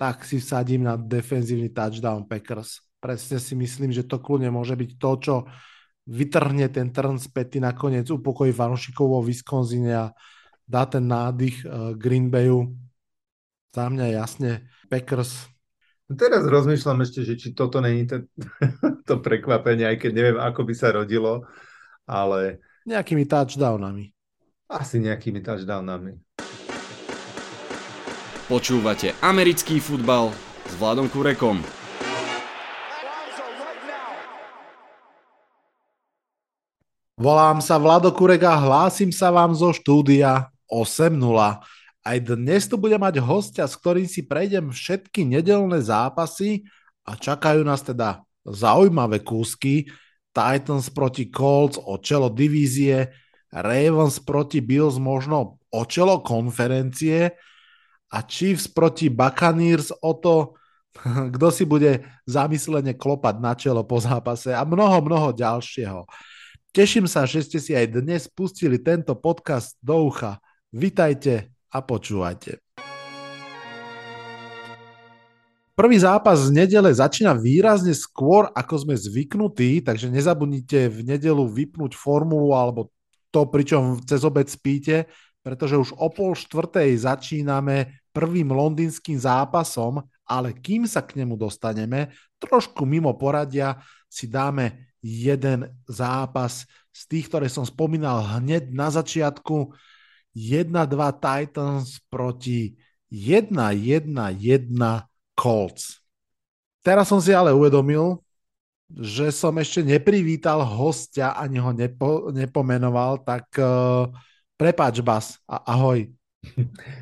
tak si vsadím na defenzívny touchdown Packers. Presne si myslím, že to kľudne môže byť to, čo vytrhne ten trn späty nakoniec, upokojí fanúšikov vo Wisconsine a dá ten nádych Green Bayu. Za mňa jasne Packers. Teraz rozmýšľam ešte, že či toto není to prekvapenie, aj keď neviem, ako by sa rodilo, ale... Nejakými touchdownami. Asi nejakými touchdownami. Počúvate americký futbal s Vladom Kurekom. Volám sa Vlado Kurek a hlásim sa vám zo štúdia 8.0. Aj dnes tu bude mať hostia, s ktorým si prejdem všetky nedeľné zápasy a čakajú nás teda zaujímavé kúsky. Titans proti Colts o čelo divízie, Ravens proti Bills možno o čelo konferencie a Chiefs proti Buccaneers o to, kto si bude zamyslene klopať na čelo po zápase a mnoho ďalšieho. Teším sa, že ste si aj dnes pustili tento podcast do ucha. Vitajte a počúvajte. Prvý zápas z nedele začína výrazne skôr, ako sme zvyknutí, takže nezabudnite v nedelu vypnúť formulu alebo to, pričom cez obed spíte, pretože už o 15:30 začíname prvým londýnskym zápasom, ale kým sa k nemu dostaneme, trošku mimo poradia si dáme jeden zápas z tých, ktoré som spomínal hneď na začiatku. 1-2 Titans proti 1-1-1 Colts. Teraz som si ale uvedomil, že som ešte neprivítal hostia, ani ho nepomenoval, tak prepáč Bas, ahoj.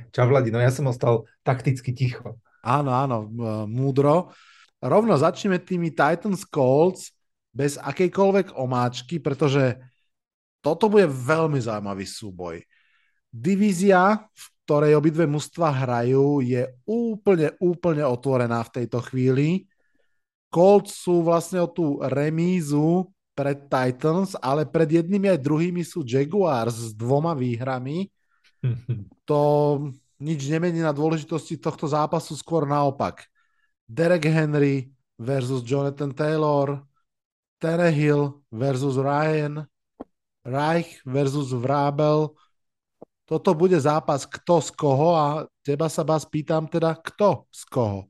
Čau Vladino, ja som ostal takticky ticho. Áno, múdro. Rovno začneme tými Titans Colts bez akejkoľvek omáčky, pretože toto bude veľmi zaujímavý súboj. Divízia, v ktorej obidve mužstva hrajú, je úplne otvorená v tejto chvíli. Colts sú vlastne o tú remízu pred Titans, ale pred jednými aj druhými sú Jaguars s 2 výhrami. To nič nemení na dôležitosti tohto zápasu, skôr naopak. Derek Henry versus Jonathan Taylor, Tenehill versus Ryan, Reich versus Vrabel. Toto bude zápas kto z koho a teba sa vás pýtam teda, kto z koho?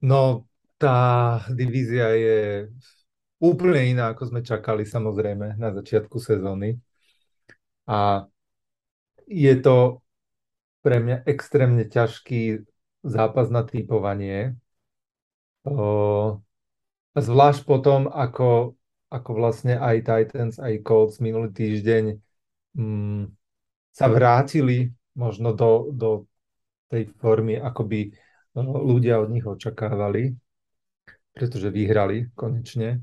No, tá divízia je úplne iná, ako sme čakali samozrejme na začiatku sezóny. A je to pre mňa extrémne ťažký zápas na típovanie. Zvlášť potom, ako vlastne aj Titans, aj Colts minulý týždeň sa vrátili možno do tej formy, ako by ľudia od nich očakávali, pretože vyhrali konečne.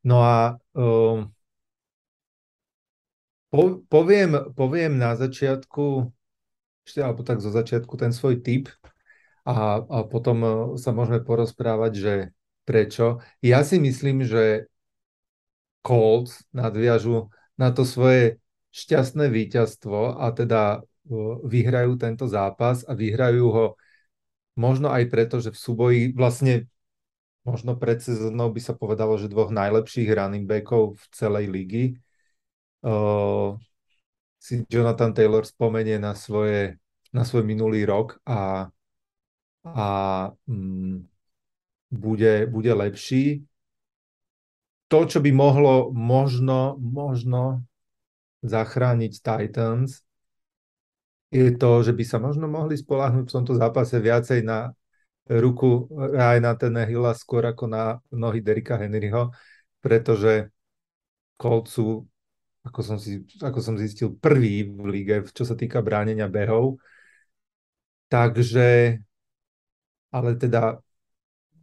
No a poviem na začiatku, ešte alebo tak zo začiatku ten svoj tip a potom sa môžeme porozprávať, že prečo. Ja si myslím, že Colts nadviažu na to svoje šťastné víťazstvo a teda vyhrajú tento zápas a vyhrajú ho možno aj preto, že v súboji vlastne možno pred sezónou by sa povedalo, že 2 najlepších running backov v celej ligi. Si Jonathan Taylor spomenie na svoj minulý rok a bude lepší. To, čo by mohlo možno zachrániť Titans, je to, že by sa možno mohli spoľahnúť v tomto zápase viacej na ruku Ryana Tenehilla skôr ako na nohy Derika Henryho, pretože Colts sú, ako som zistil, prvý v lige, čo sa týka bránenia behov. Takže, ale teda,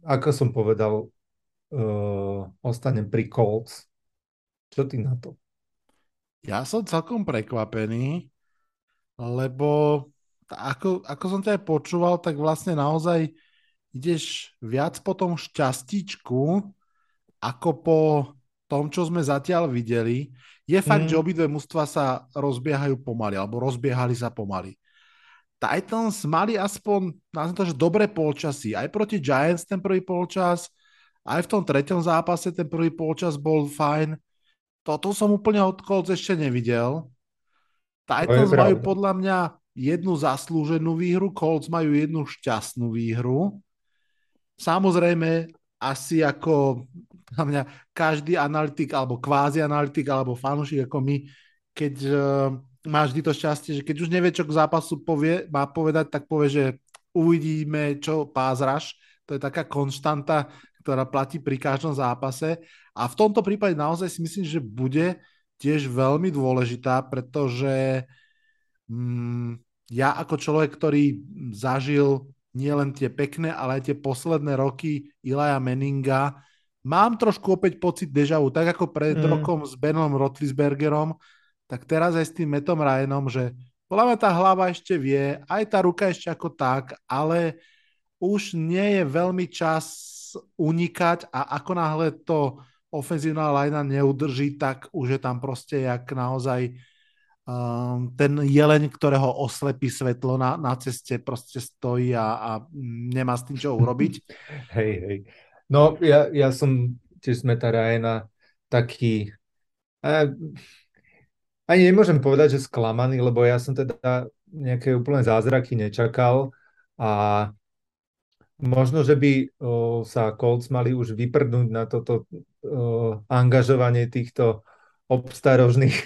ako som povedal, ostanem pri Colts. Čo ty na to? Ja som celkom prekvapený, lebo ako som ťa aj počúval, tak vlastne naozaj ideš viac po tom šťastíčku, ako po tom, čo sme zatiaľ videli. Je fakt, že obidve mužstva sa rozbiehajú pomaly, alebo rozbiehali sa pomaly. Titans mali aspoň, nazviem to, že dobré polčasy. Aj proti Giants ten prvý polčas, aj v tom treťom zápase ten prvý polčas bol fajn. Toto som úplne od Colts ešte nevidel. Titans majú podľa mňa jednu zaslúženú výhru, Colts majú jednu šťastnú výhru. Samozrejme, asi ako na mňa každý analytik, alebo kvázi analytik, alebo fanúšik ako my, keď... máš vždy to šťastie, že keď už nevie, čo k zápasu má povedať, tak povie, že uvidíme, čo pázraš. To je taká konštanta, ktorá platí pri každom zápase. A v tomto prípade naozaj si myslím, že bude tiež veľmi dôležitá, pretože ja ako človek, ktorý zažil nielen tie pekné, ale aj tie posledné roky Ilaja Manninga, mám trošku opäť pocit deja vu, tak ako pred rokom s Benom Rotlisbergerom, tak teraz aj s tým Mattom Ryanom, že podľa mňa tá hlava ešte vie, aj tá ruka ešte ako tak, ale už nie je veľmi čas unikať a ako náhle to ofenzívna lajna neudrží, tak už je tam proste jak naozaj ten jeleň, ktorého oslepí svetlo na ceste, proste stojí a nemá s tým čo urobiť. Hej. No ja som tiež Matta Ryana taký... Ani nemôžem povedať, že sklamaný, lebo ja som teda nejaké úplne zázraky nečakal a možno, že by sa Colts mali už vyprdnúť na toto angažovanie týchto obstarožných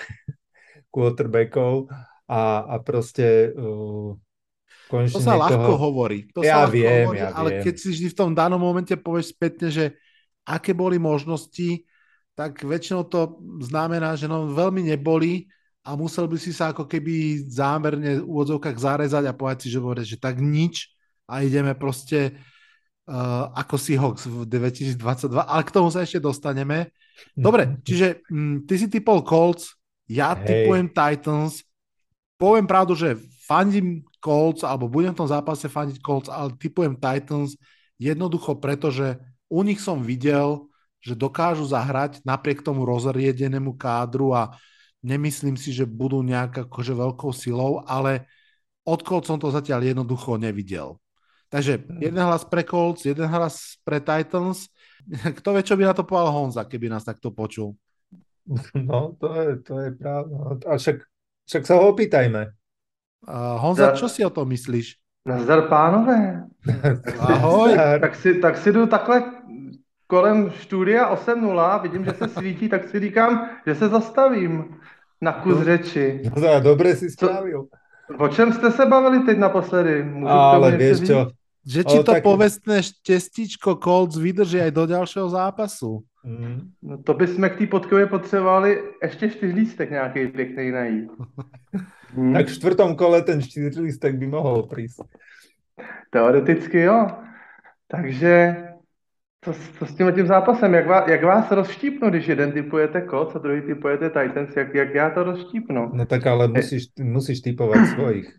quarterbackov a proste konečne to sa ľahko hovorí. Ja viem. Ale keď si vždy v tom danom momente povieš spätne, že aké boli možnosti, tak väčšinou to znamená, že no veľmi neboli a musel by si sa ako keby zámerne v úvodzovkách zarezať a povedať si, že tak nič a ideme proste ako Seahawks v 2022, ale k tomu sa ešte dostaneme. Dobre, čiže ty si typol Colts, ja typujem Titans, poviem pravdu, že fandím Colts, alebo budem v tom zápase fandiť Colts, ale typujem Titans jednoducho preto, že u nich som videl, že dokážu zahrať napriek tomu rozriedenému kádru a nemyslím si, že budú nejak akože veľkou silou, ale od Colts som to zatiaľ jednoducho nevidel. Takže jeden hlas pre Colts, jeden hlas pre Titans. Kto vie, čo by na to povedal Honza, keby nás takto počul? No, to je pravda. A však sa ho opýtajme. Honza, čo si o tom myslíš? Nazdar, pánové. Ahoj. Tak si jdu takhle kolem štúdia 8.0, vidím, že se svítí, tak si říkám, že se zastavím na kus řeči. Dobre si spravil. O čem ste sa bavili teď naposledy? Ale vieš čo? Že či to povestné štěstíčko Colts vydrží aj do ďalšieho zápasu. No to by sme k tý podkově potřebovali ešte 4 lístek nejakej pěknej najít. Tak v 4. kole ten 4 lístek by mohol prísť. Teoreticky jo. Takže to s tímhle tím zápasem, jak vás rozštípnu, když jeden typujete Colts a druhý typujete Titans, jak já to rozštípnu? No tak ale musíš typovat svojich.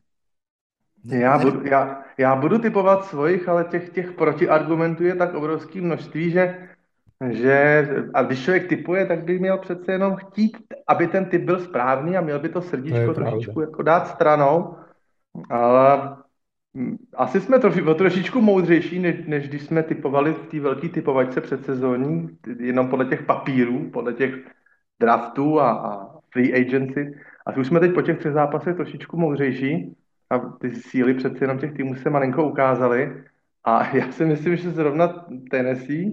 Já budu typovat svojich, ale těch protiargumentů je tak obrovské množství, že a když člověk typuje, tak by měl přece jenom chtít, aby ten typ byl správný a měl by to srdíčko trošičku jako dát stranou, ale... Asi jsme trošičku moudřejší, než když jsme typovali v té velké typovačce předsezónní, jenom podle těch papírů, podle těch draftů a free agency. A už jsme teď po těch 3 zápasech trošičku moudřejší a ty síly přece jenom těch týmů se malinko ukázaly. A já si myslím, že zrovna Tennessee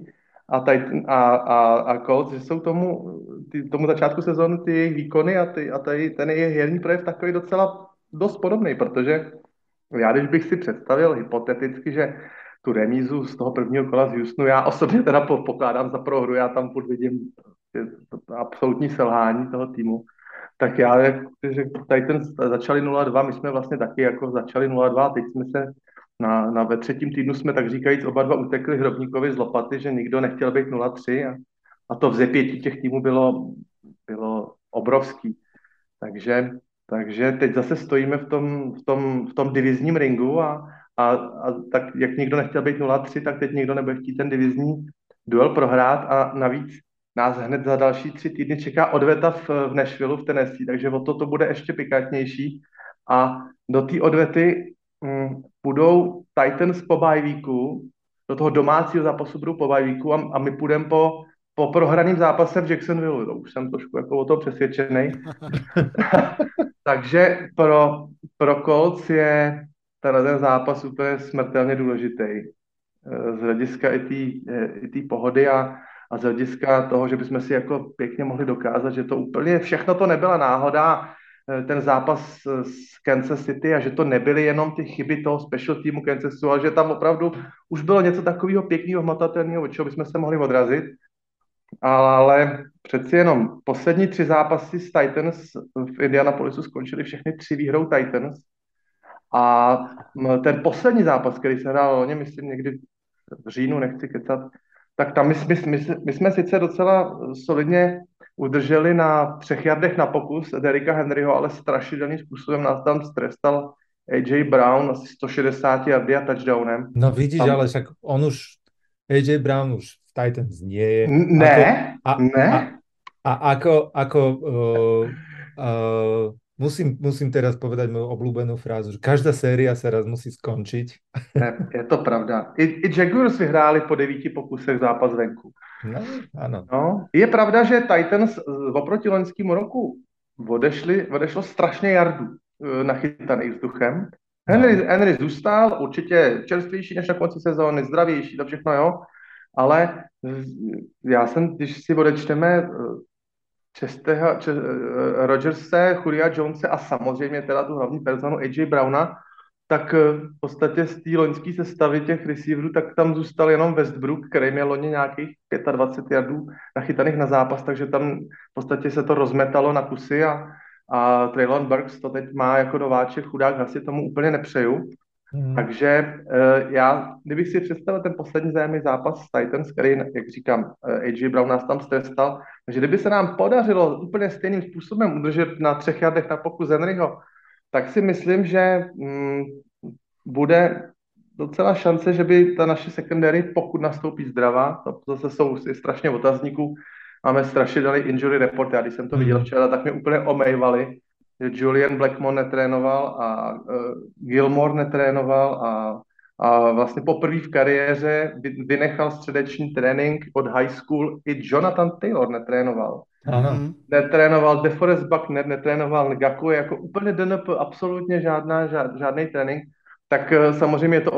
a Colts, že jsou tomu začátku sezóny ty jejich výkony a ten jejich herní projev takový docela dost podobný, protože já když bych si představil hypoteticky, že tu remízu z toho 1. kola z Houstonu, já osobně teda pokládám za prohru, já tam podvidím to absolutní selhání toho týmu, tak já, že Titans začali 0-2, my jsme vlastně taky jako začali 0-2, teď jsme se ve 3. týdnu jsme tak říkajíc oba dva utekli hrobníkovi z lopaty, že nikdo nechtěl být 0-3 a to vzepětí těch týmů bylo obrovský, Takže teď zase stojíme v tom divizním ringu a tak jak nikdo nechtěl být 0-3, tak teď nikdo nebude chtít ten divizní duel prohrát a navíc nás hned za další 3 týdny čeká odveta v Nashville, v Tennessee, takže o to bude ještě pikantnější a do té odvety půjdou Titans po bye weeku, do toho domácího zápasu budou po bye weeku a my půjdeme po prohraném zápase v Jacksonville. To už jsem trošku jako o toho přesvědčený. Takže pro Colts je ten zápas úplně smrtelně důležitý. Z hlediska i té pohody a z hlediska toho, že bychom si jako pěkně mohli dokázat, že to úplně všechno to nebyla náhoda, ten zápas z Kansas City a že to nebyly jenom ty chyby toho special týmu Kansasu, ale že tam opravdu už bylo něco takového pěkného, hmatatelného, od čeho bychom se mohli odrazit. Ale přeci jenom poslední 3 zápasy s Titans v Indianapolisu skončily všechny 3 výhrou Titans. A ten poslední zápas, který se hrál, myslím, někdy v říjnu, nechci kecat, tak tam my jsme sice docela solidně udrželi na 3 yardech na pokus Dereka Henryho, ale strašidelným způsobem nás tam strestal AJ Brown asi 160 yardy a touchdownem. No vidíš, ale však on už, AJ Brown už v Titans nie je. Musím teraz povedať moju obľúbenú frázu, že každá séria sa raz musí skončiť. Je to pravda. I Jaguars vyhráli po 9 pokusech zápas venku. No, áno. No, je pravda, že Titans oproti loňskému roku odešlo strašne jardu nachytaných vzduchem. Henry zůstal, určitě čerstvější než na konci sezóny, zdravější, to všechno, jo. Ale já jsem, když si odečteme Rodgerse, Churia Jonese a samozřejmě teda tu hlavní personu AJ Browna, tak v podstatě z té loňské sestavy těch receiverů, tak tam zůstal jenom Westbrook, který měl loni nějakých 25 yardů nachytaných na zápas, takže tam v podstatě se to rozmetalo na kusy a Traylon Burks to teď má jako nováček, chudák, asi tomu úplně nepřeju. Takže já, kdybych si představil ten poslední zájemný zápas s Titans, který, jak říkám, AJ Brown nás tam strestal, takže kdyby se nám podařilo úplně stejným způsobem udržet na 3 yardech na pokus Henryho, tak si myslím, že bude docela šance, že by ta naše secondary, pokud nastoupí zdravá, to zase jsou strašně otazníků, máme strašidelný injury report, já když jsem to viděl včera, tak mě úplně omejvali, že Julian Blackmon netrénoval a Gilmore netrénoval a vlastně poprvé v kariéře vynechal středeční trénink od high school, i Jonathan Taylor netrénoval. Ano. Netrénoval DeForest Buckner, netrénoval Ngaku, jako úplně DNP, absolutně žádný trénink, tak samozřejmě je to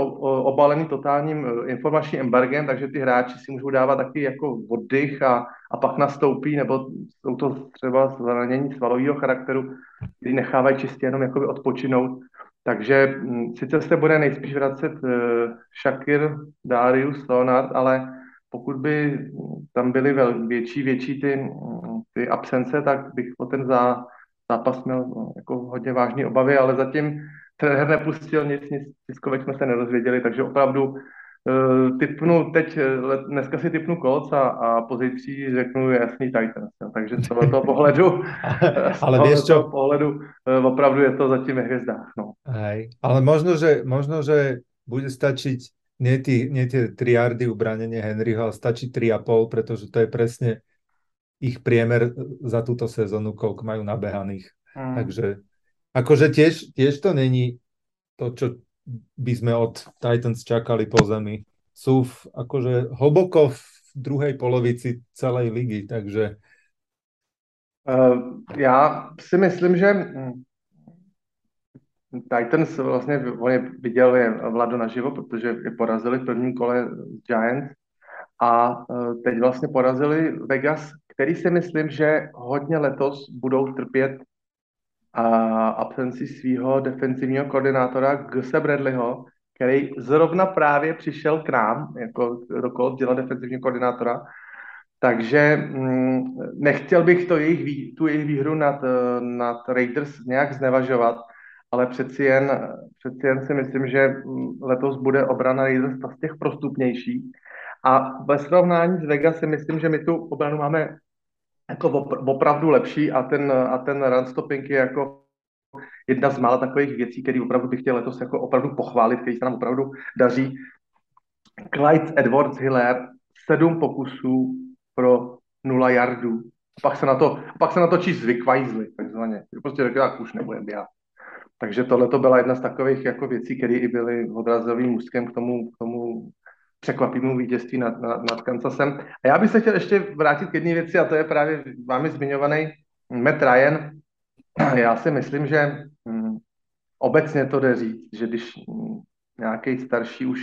obalený totálním informačním embargem, takže ty hráči si můžou dávat taky jako oddych a pak nastoupí, nebo jsou to třeba zranění svalového charakteru, kdy nechávají čistě jenom jakoby odpočinout. Takže sice se bude nejspíš vracet Shakir, Darius, Leonard, ale pokud by tam byly větší ty absence, tak bych o ten zápas měl jako hodně vážné obavy, ale zatím trenér nepustil nic, tiskovek jsme se nedozvěděli, takže opravdu dneska si typnu Colts a pozítří řeknu jasný Titans. Takže z tohoto pohledu, opravdu je to zatím ve hviezdách. No. Ale možno, že bude stačiť nie tie 3 yardy ubránenie Henryho, ale stačí 3,5, pretože to je presne ich priemer za túto sezónu, koľko majú nabehaných. Takže akože tiež to není to, čo by sme od Titans čakali po zemi. Sú akože hlboko v druhej polovici celej ligy, takže... Já si myslím, že Titans vlastně, on je viděl Vlado naživo, protože je porazili v prvním kole Giants a teď vlastně porazili Vegas, který si myslím, že hodně letos budou trpět a absenci svého defenzivního koordinátora Guse Bradleyho, který zrovna právě přišel k nám, jako dokolik dělal defenzivního koordinátora. Takže nechtěl bych tu jejich výhru nad Raiders nějak znevažovat, ale přeci jen si myslím, že letos bude obrana Raiders z těch prostupnější. A ve srovnání s Vegas si myslím, že my tu obranu máme jako opravdu lepší a ten run stopping je jako jedna z mála takových věcí, které opravdu bych chtěl letos jako opravdu pochválit, který se nám opravdu daří. Clyde Edwards-Heller 7 pokusů pro 0 yardů. Pak se na to Chiefs vykvajzli, takzvaně. Prostě řekl, tak už nebudem běhat. Takže tohle to byla jedna z takových jako věcí, které i byly odrazovým můstkem k tomu překvapivému vítězství nad Kansasem. A já bych se chtěl ještě vrátit k jedné věci, a to je právě vámi zmiňovaný Matt Ryan. Já si myslím, že obecně to jde říct, že když nějaký starší už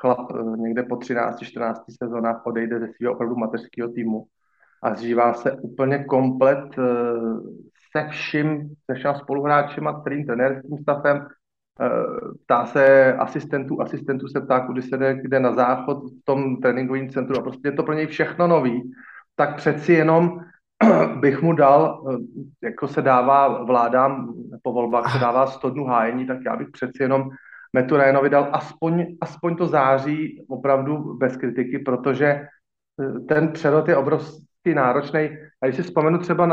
chlap někde po 13-14 sezónách odejde ze svého opravdu mateřského týmu a zžívá se úplně komplet se všem spoluhráčem a celým trenérským stafem, ptá se asistentů se ptá, kudy se jde, kde na záchod v tom tréninkovém centru a prostě je to pro něj všechno nový, tak přeci jenom bych mu dal, jako se dává vládám po volbách, se dává 100 dnů hájení, tak já bych přeci jenom Mattu Ryanovi dal aspoň to září opravdu bez kritiky, protože ten přerod je obrovský náročný. A když si vzpomenu třeba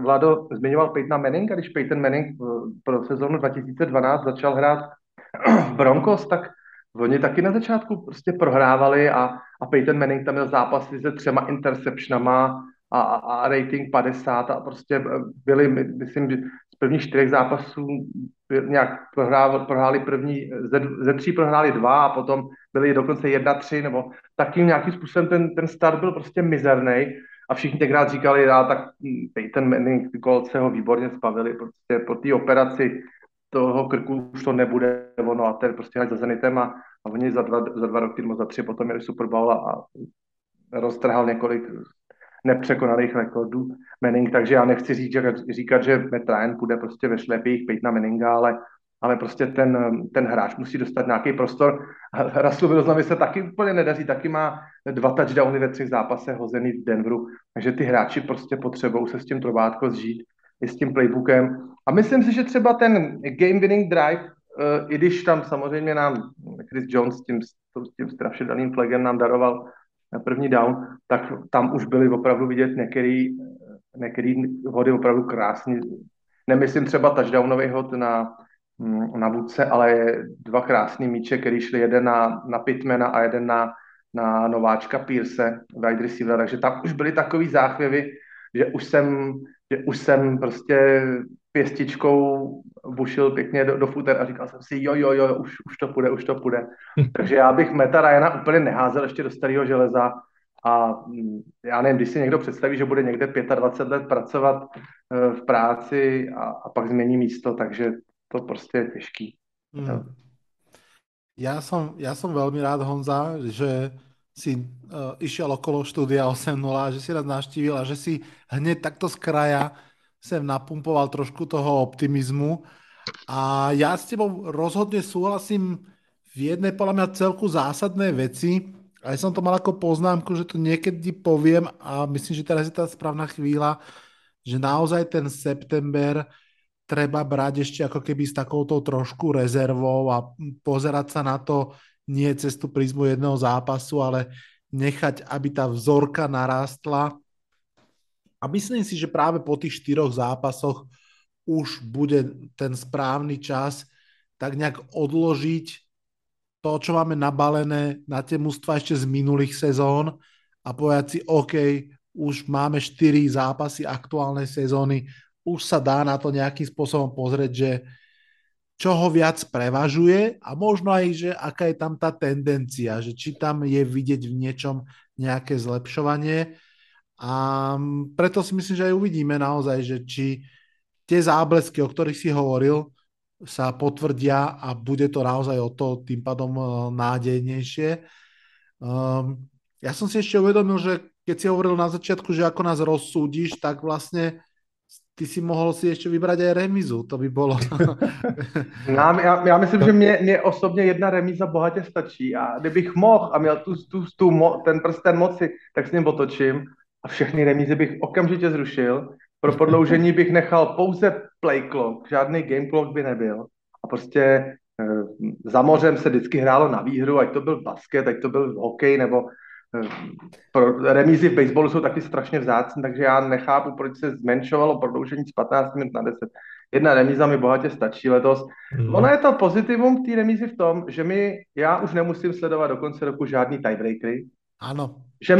Vlado zmiňoval Peytona Manninga, když Peyton Manning pro sezónu 2012 začal hrát v Broncos, tak oni taky na začátku prostě prohrávali a Peyton Manning tam měl zápasy se 3 interceptionama a rating 50 a prostě byli, myslím, že z prvních 4 zápasů nějak prohráli první, ze 3 prohráli 2 a potom byli dokonce 1-3, nebo takým nějakým způsobem ten start byl prostě mizernej a všichni tenkrát říkali, tak Peyton Manning, ty kolce ho výborně zbavili, prostě po té operaci toho krku už to nebude ono a ten prostě hned za Zenitem a oni za dva roky, nebo za 3 potom měli Super Bowl a roztrhal několik nepřekonaných rekordů Manning, takže já nechci říkat, že Matt Ryan půjde prostě ve šlepích Peytona Manninga, ale prostě ten hráč musí dostat nějaký prostor. Russell Wilsonovi se taky úplně nedaří, taky má 2 touchdowny ve 3 zápasech hozený v Denveru, takže ty hráči prostě potřebují se s tím trobátko zžít i s tím playbookem. A myslím si, že třeba ten game winning drive, i když tam samozřejmě nám Chris Jones s tím strašidelným flagem nám daroval na první down, tak tam už byly opravdu vidět některé hody opravdu krásný. Nemyslím třeba touchdownový hod na Vůdce, ale 2 krásný míče, který šli jeden na Pitmena a jeden na nováčka Pierce, wide receivera, takže tam už byly takový záchvěvy, že už jsem prostě pěstičkou bušil pěkně do futer a říkal jsem si jo, už to půjde. Takže já bych Matta Ryana úplně neházel ještě do starého železa a já nevím, když si někdo představí, že bude někde 25 let pracovat v práci a pak změní místo, takže to prostě je těžký. No. Ja som veľmi rád, Honza, že si išiel okolo štúdia 8.0, že si raz navštívil a že si hneď takto z kraja sem napumpoval trošku toho optimizmu. A ja s tebou rozhodne súhlasím v jednej, podľa mňa, celku zásadné veci. A ja som to mal ako poznámku, že to niekedy poviem a myslím, že teraz je tá správna chvíľa, že naozaj ten september treba brať ešte ako keby s takouto trošku rezervou a pozerať sa na to nie cez tú prízmu jedného zápasu, ale nechať, aby tá vzorka narástla. A myslím si, že práve po tých 4 zápasoch už bude ten správny čas tak nejak odložiť to, čo máme nabalené na tie mužstva ešte z minulých sezón a povedať si, OK, už máme 4 zápasy aktuálnej sezóny, už sa dá na to nejakým spôsobom pozrieť, že čo ho viac prevažuje a možno aj, že aká je tam tá tendencia, že či tam je vidieť v niečom nejaké zlepšovanie. A preto si myslím, že aj uvidíme naozaj, že či tie záblesky, o ktorých si hovoril, sa potvrdia a bude to naozaj o to tým pádom nádejnejšie. Ja som si ešte uvedomil, že keď si hovoril na začiatku, že ako nás rozsúdiš, tak vlastne ty si mohol si ešte vybrať aj remizu, to by bolo. Já myslím, že mě osobně 1 remíza bohatě stačí a kdybych mohl a měl ten prsten moci, tak s ním otočím. A všechny remízy bych okamžitě zrušil. Pro prodloužení bych nechal pouze play clock, žádný game clock by nebyl. A prostě za mořem se vždycky hrálo na výhru, ať to byl basket, ať to byl hokej, nebo remízy v baseballu jsou taky strašně vzácné, takže já nechápu, proč se zmenšovalo prodloužení z 15 minut na 10. 1 remíza mi bohatě stačí letos. Ono je to pozitivum té remízy v tom, že já už nemusím sledovat do konce roku žádný tiebreakery. Ano. Že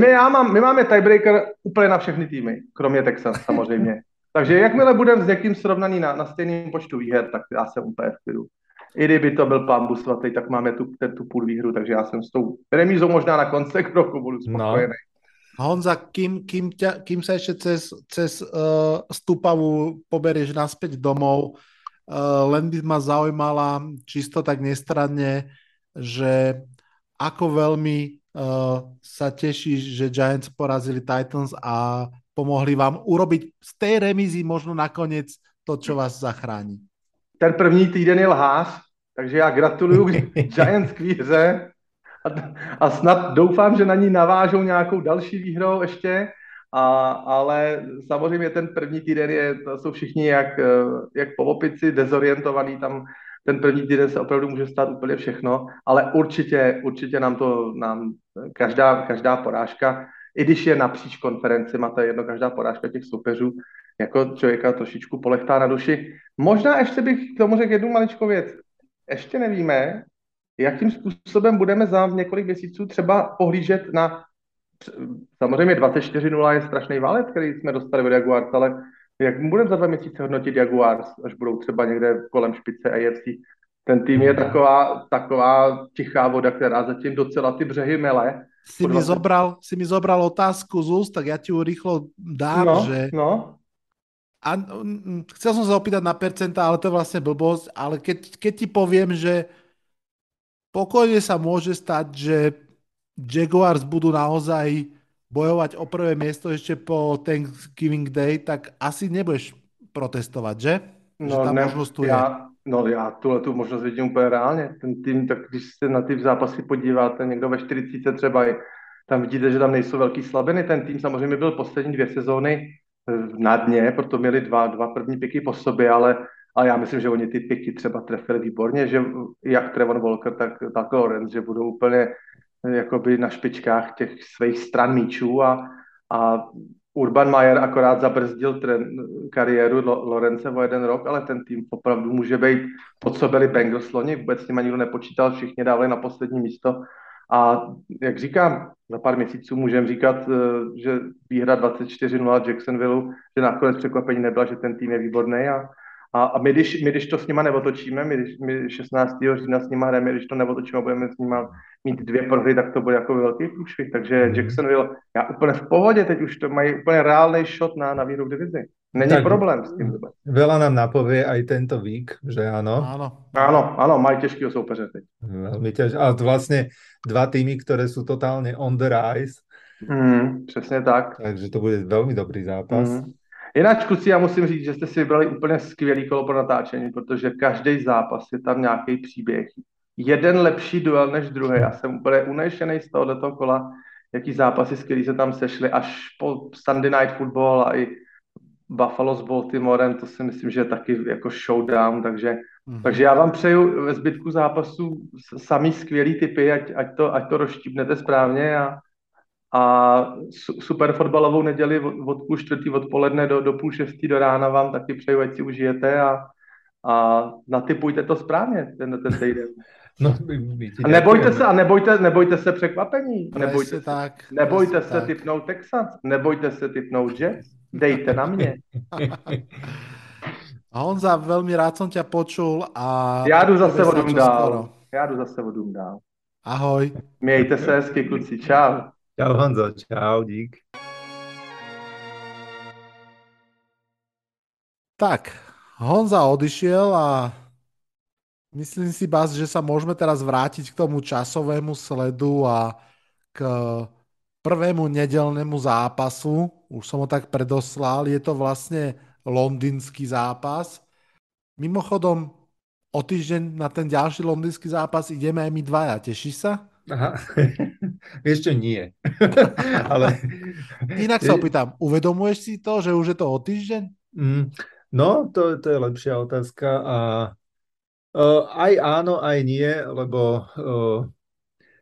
my máme tiebreaker úplně na všechny týmy, kromě Texas samozřejmě. Takže jakmile budeme s někým srovnaný na stejném počtu výher, tak já jsem úplně v klidu. I kdyby to byl pambu svatý, tak máme tu půl výhru, takže já jsem s tou remízou možná na konce kroku budu spokojený. No. Honza, kým sa ešte cez Stupavu poberieš naspäť domov, len by ma zaujímala čisto tak nestranne, že ako veľmi sa tešíš, že Giants porazili Titans a pomohli vám urobiť z tej remízy možno nakoniec to, čo vás zachrání. Ten první týden je lhář, takže já gratuluju Giants k výhře a snad doufám, že na ní navážou nějakou další výhrou ještě, ale samozřejmě ten první týden jsou všichni jak po opici, dezorientovaný tam. Ten první týden se opravdu může stát úplně všechno, ale určitě nám každá porážka, i když je napříč konferencima, to je jedno, každá porážka těch soupeřů, jako člověka trošičku polechtá na duši. Možná ještě bych k tomu řekl jednu maličkou věc. Ještě nevíme, jakým způsobem budeme za několik měsíců třeba pohlížet na, samozřejmě 24-0 je strašný válec, který jsme dostali od Jaguars, ale jak budeme za 2 měsíce hodnotit Jaguars, až budou třeba někde kolem špice AFC. Ten tým je taková tichá voda, která zatím docela ty břehy mele. Si mi zobral otázku z úst, tak ja ti ju rýchlo dám. No. A chcel som sa opýtať na percentá, ale to je vlastne blbosť, ale keď ti poviem, že pokojne sa môže stať, že Jaguars budú naozaj bojovať o prvé miesto ešte po Thanksgiving Day, tak asi nebudeš protestovať, že? No, že tá možnosť tu je. Ja tu možnosť vidím úplně reálně. Ten tým, tak když se na ty zápasy podíváte, někdo ve 40 třeba, tam vidíte, že tam nejsou velký slabiny. Ten tým samozřejmě byl poslední 2 sezóny na dně, proto měli dva první piky po sobě, ale já myslím, že oni ty piky třeba trefili výborně, že jak Trevor Walker, tak Lawrence, že budou úplně jakoby na špičkách těch svých stran míčů a Urban Meyer akorát zabrzdil kariéru Lorence o 1 rok, ale ten tým opravdu může být to, co byli Bengals loni, vůbec s nima nikdo nepočítal, všichni dávali na poslední místo a jak říkám, za pár měsíců můžeme říkat, že výhra 24-0 Jacksonville, že nakonec překvapení nebyla, že ten tým je výborný a my když to s nima neotočíme, my 16. října s nima hrajeme, když to neotočíme, budeme s nima mít 2 prohry, tak to bude jako velký průšvih. Takže Jacksonville, já úplně v pohodě, teď už to mají úplně reálný shot na výhru v divizi. Není tak problém s tím. Veľa nám napovie aj tento vík, že áno? Áno, mají těžkého soupeře teď. Veľmi ťažké. A vlastne 2 týmy, ktoré sú totálne on the rise. Přesně tak. Takže to bude veľmi dobrý zápas. Jinak, kluci, já musím říct, že jste si vybrali úplně skvělý kolo pro natáčení, protože každý zápas je tam nějaký příběh. Jeden lepší duel než druhý. Já jsem úplně unešený z tohoto kola, jaký zápasy, skvělý se tam sešly, až po Sunday Night Football a i Buffalo s Baltimorem, to si myslím, že je taky jako showdown, takže já vám přeju ve zbytku zápasů samý skvělý tipy, ať to rozštípnete správně a super fotbalovou neděli od 3:30 odpoledne do 5:30 do rána vám taky přeju, ať si užijete a natipujte to správně ten týden. No, nebojte se překvapení. Nebojte se tipnout Texans, nebojte se tipnout Jets, dejte na mě. Honza, veľmi rád som ťa počul a Ja jdu zase vodům dál. Ahoj. Mějte se hezky, kluci, čau. Čau Honzo, čau, dík. Tak, Honza odišiel a myslím si, Bas, že sa môžeme teraz vrátiť k tomu časovému sledu a k prvému nedeľnému zápasu. Už som ho tak predoslal, je to vlastne londýnsky zápas. Mimochodom, o týždeň na ten ďalší londýnsky zápas ideme aj my dvaja, tešíš sa? Aha, ešte nie. Ale... Inak sa opýtam, uvedomuješ si to, že už je to o týždeň? No, to je lepšia otázka a aj áno, aj nie, lebo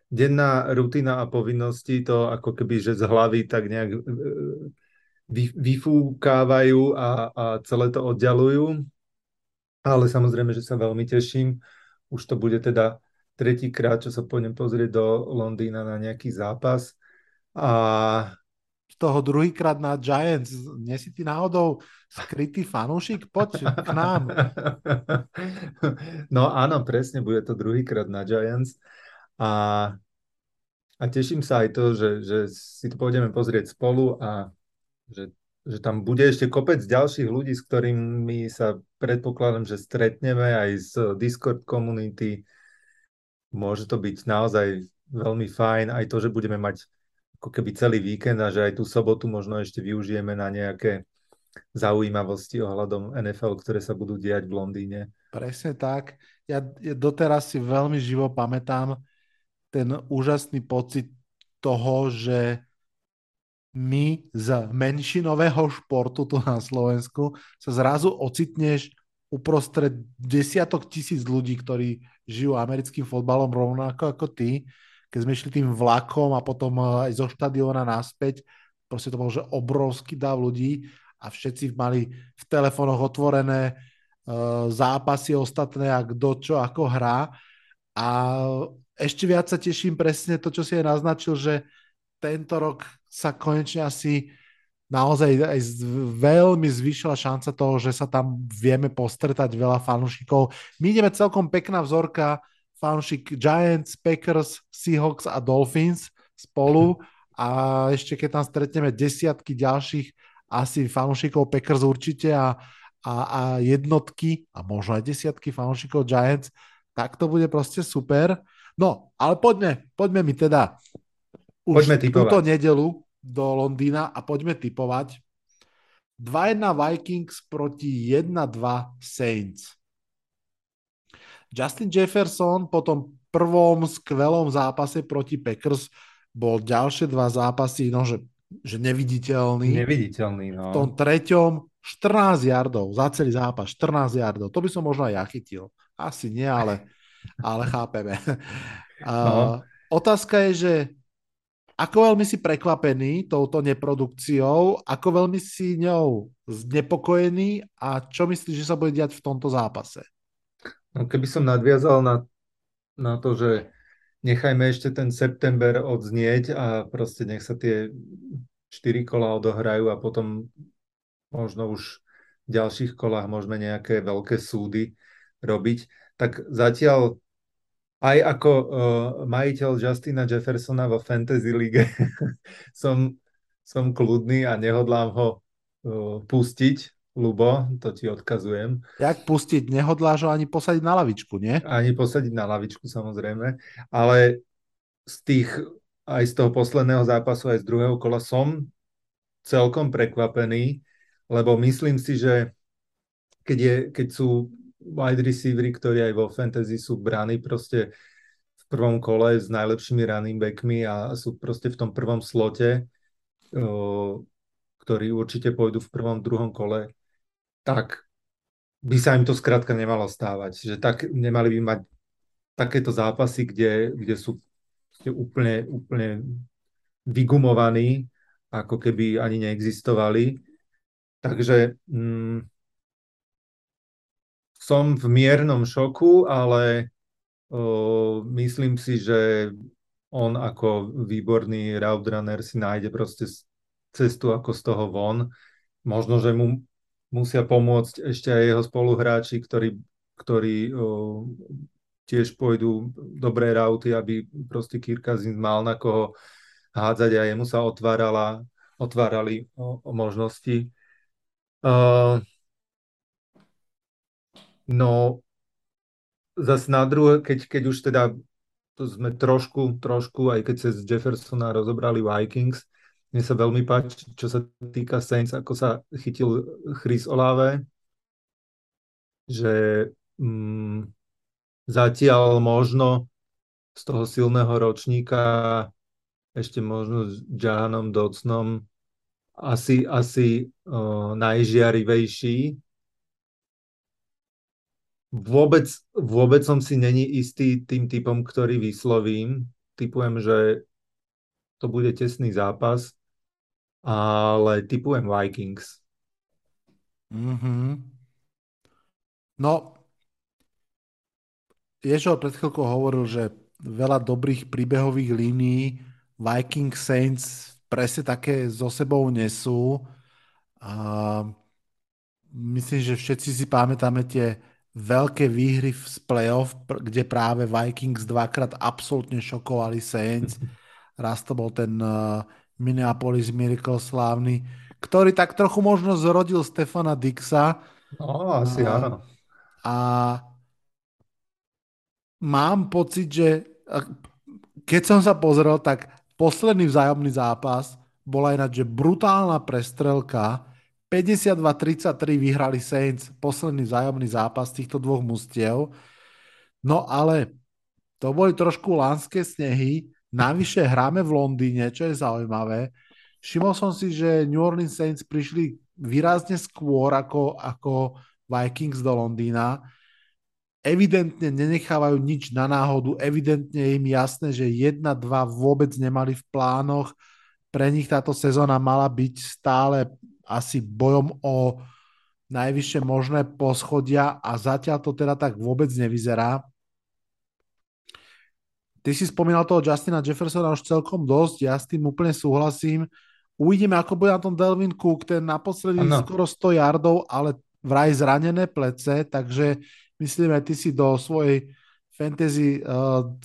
denná rutina a povinnosti to ako keby, že z hlavy tak nejak vyfúkávajú a celé to oddialujú, ale samozrejme, že sa veľmi teším, už to bude teda 3. krát, čo sa pôjdem pozrieť do Londýna na nejaký zápas. A toho druhýkrát na Giants. Nie si ty náhodou skrytý fanúšik? Poď k nám. No áno, presne, bude to druhýkrát na Giants. A teším sa aj to, že si to pôjdeme pozrieť spolu a že tam bude ešte kopec ďalších ľudí, s ktorými sa predpokladám, že stretneme aj z Discord komunity. Môže to byť naozaj veľmi fajn. Aj to, že budeme mať ako keby celý víkend a že aj tú sobotu možno ešte využijeme na nejaké zaujímavosti ohľadom NFL, ktoré sa budú diať v Londýne. Presne tak. Ja doteraz si veľmi živo pamätám ten úžasný pocit toho, že my z menšinového športu tu na Slovensku sa zrazu ocitneš uprostred desiatok tisíc ľudí, ktorí žijú americkým fotbalom rovnako ako ty. Keď sme šli tým vlakom a potom aj zo štadióna naspäť, proste to bol, že obrovský dáv ľudí a všetci mali v telefónoch otvorené zápasy ostatné a kto čo ako hrá. A ešte viac sa teším presne to, čo si aj naznačil, že tento rok sa konečne asi naozaj aj veľmi zvýšila šanca toho, že sa tam vieme postretať veľa fanúšikov. My ideme celkom pekná vzorka, fanšik Giants, Packers, Seahawks a Dolphins spolu a ešte keď tam stretneme desiatky ďalších asi fanšikov Packers určite a jednotky a možno aj desiatky fanšikov Giants, tak to bude proste super. No, ale poďme mi teda už túto nedelu do Londýna a poďme tipovať. 2-1 Vikings proti 1-2 Saints. Justin Jefferson po tom prvom skvelom zápase proti Packers bol ďalšie dva zápasy, že neviditeľný. Neviditeľný, no. V tom treťom 14 yardov, za celý zápas 14 yardov. To by som možno aj ja chytil. Asi nie, ale chápeme. No. Otázka je, že ako veľmi si prekvapený touto neprodukciou, ako veľmi si ňou znepokojený a čo myslíš, že sa bude diať v tomto zápase? No keby som nadviazal na to, že nechajme ešte ten september odznieť a proste nech sa tie 4 kola odohrajú a potom možno už v ďalších kolách môžeme nejaké veľké súdy robiť, tak zatiaľ aj ako majiteľ Justina Jeffersona vo Fantasy League som kľudný a nehodlám ho pustiť. Ľubo, to ti odkazujem. Jak pustiť? Nehodláš ho ani posadiť na lavičku, nie? Ani posadiť na lavičku, samozrejme. Ale aj z toho posledného zápasu, aj z druhého kola som celkom prekvapený, lebo myslím si, že keď sú wide receivery, ktorí aj vo fantasy sú braní proste v prvom kole s najlepšími running backmi a sú proste v tom prvom slote, ktorí určite pôjdu v prvom, druhom kole, tak by sa im to skrátka nemalo stávať. Že tak nemali by mať takéto zápasy, kde sú úplne vygumovaní, ako keby ani neexistovali. Takže som v miernom šoku, ale myslím si, že on ako výborný route runner si nájde proste cestu ako z toho von. Možno, že mu musia pomôcť ešte aj jeho spoluhráči, ktorí tiež pôjdu dobré rauty, aby proste Kirk Cousins mal na koho hádzať a jemu sa otvárali možnosti. No, zase na druhé, keď už teda to sme trošku, aj keď cez Jeffersona rozobrali Vikings, mne sa veľmi páči, čo sa týka Saints, ako sa chytil Chris Olave, že zatiaľ možno z toho silného ročníka ešte možno s Johanom Docnom asi najžiarivejší. Vôbec som si není istý tým typom, ktorý vyslovím. Typujem, že to bude tesný zápas, ale tipujem Vikings. Mm-hmm. No, Ježo pred chvíľkou hovoril, že veľa dobrých príbehových línií Vikings Saints v presne také so sebou nesú. A myslím, že všetci si pamätáme tie veľké výhry z playoff, kde práve Vikings dvakrát absolútne šokovali Saints. Raz to bol ten Minneapolis Miracle slávny, ktorý tak trochu možno zrodil Stefana Dixa. No, asi áno. A mám pocit, že keď som sa pozrel, tak posledný vzájomný zápas bola ináč, že brutálna prestrelka. 52-33 vyhrali Saints posledný vzájomný zápas týchto dvoch mustiev. No ale to boli trošku lánske snehy. Navyše hráme v Londýne, čo je zaujímavé. Všimol som si, že New Orleans Saints prišli výrazne skôr ako Vikings do Londýna. Evidentne nenechávajú nič na náhodu. Evidentne je im jasné, že 1-2 vôbec nemali v plánoch. Pre nich táto sezóna mala byť stále asi bojom o najvyššie možné poschodia a zatiaľ to teda tak vôbec nevyzerá. Ty si spomínal toho Justina Jeffersona už celkom dosť, ja s tým úplne súhlasím. Uvidíme, ako bude na tom Delvin Cook, ten naposledy skoro 100 yardov, ale vraj zranené plece, takže myslím, aj ty si do svojej fantasy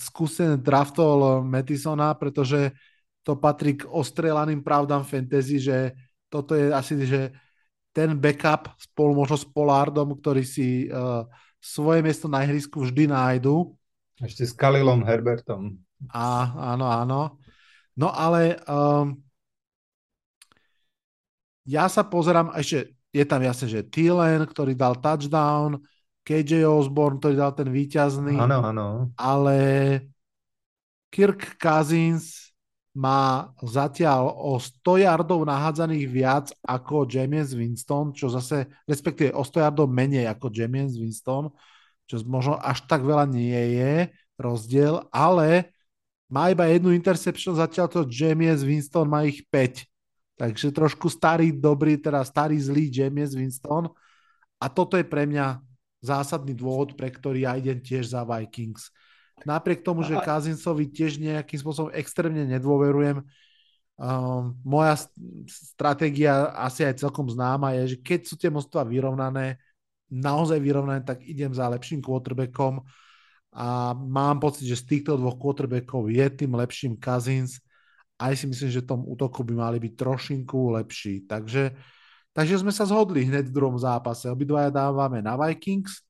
skúsene draftol Mattisona, pretože to patrí k ostrelaným pravdám fantasy, že toto je asi, že ten backup spolu možno s Pollardom, ktorý si svoje miesto na ihrisku vždy nájdu. Ešte s Khalilom Herbertom. Áno. No ale ja sa pozerám, ešte je tam jasne, že Thielen, ktorý dal touchdown, KJ Osborne, ktorý dal ten víťazný. Áno. Ale Kirk Cousins má zatiaľ o 100 yardov nahádzaných viac ako James Winston, čo zase, respektíve o 100 yardov menej ako James Winston, čo možno až tak veľa nie je rozdiel, ale má iba jednu interception, zatiaľ to James Winston má ich 5. Takže trošku starý zlý James Winston. A toto je pre mňa zásadný dôvod, pre ktorý ja idem tiež za Vikings. Napriek tomu, že Cousinsovi tiež nejakým spôsobom extrémne nedôverujem, moja stratégia asi aj celkom známa je, že keď sú tie mostvá vyrovnané, naozaj vyrovnané, tak idem za lepším quarterbackom a mám pocit, že z týchto dvoch quarterbackov je tým lepším Cousins. Aj si myslím, že v tom útoku by mali byť trošinku lepší. Takže sme sa zhodli hneď v druhom zápase. Obidvaja dávame na Vikings.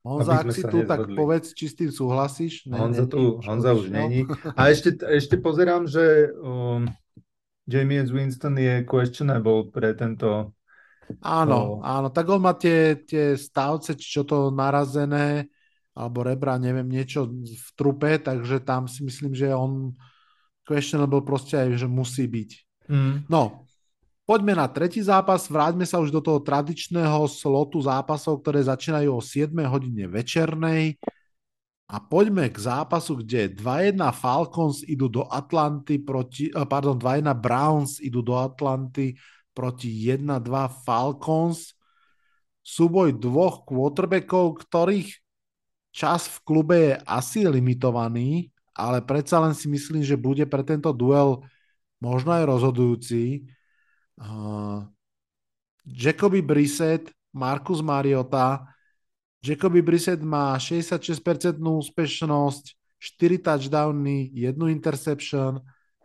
Honza, ak si tu, tak povedz, či s tým súhlasíš. Honza už není. A ešte pozerám, že James Winston je questionable pre tento... Áno, tak on má tie stavce, čo to narazené, alebo rebra, neviem, niečo v trupe, takže tam si myslím, že on questionable proste aj, že musí byť. No, poďme na tretí zápas, vráťme sa už do toho tradičného slotu zápasov, ktoré začínajú o 7 hodine večernej a poďme k zápasu, kde 2-1 Falcons idú do Atlanty proti, 2-1 Browns idú do Atlanty proti 1-2 Falcons. Súboj dvoch quarterbackov, ktorých čas v klube je asi limitovaný, ale predsa len si myslím, že bude pre tento duel možno aj rozhodujúci. Jacoby Brissett, Marcus Mariota. Jacoby Brissett má 66% úspešnosť, 4 touchdowny, 1 interception.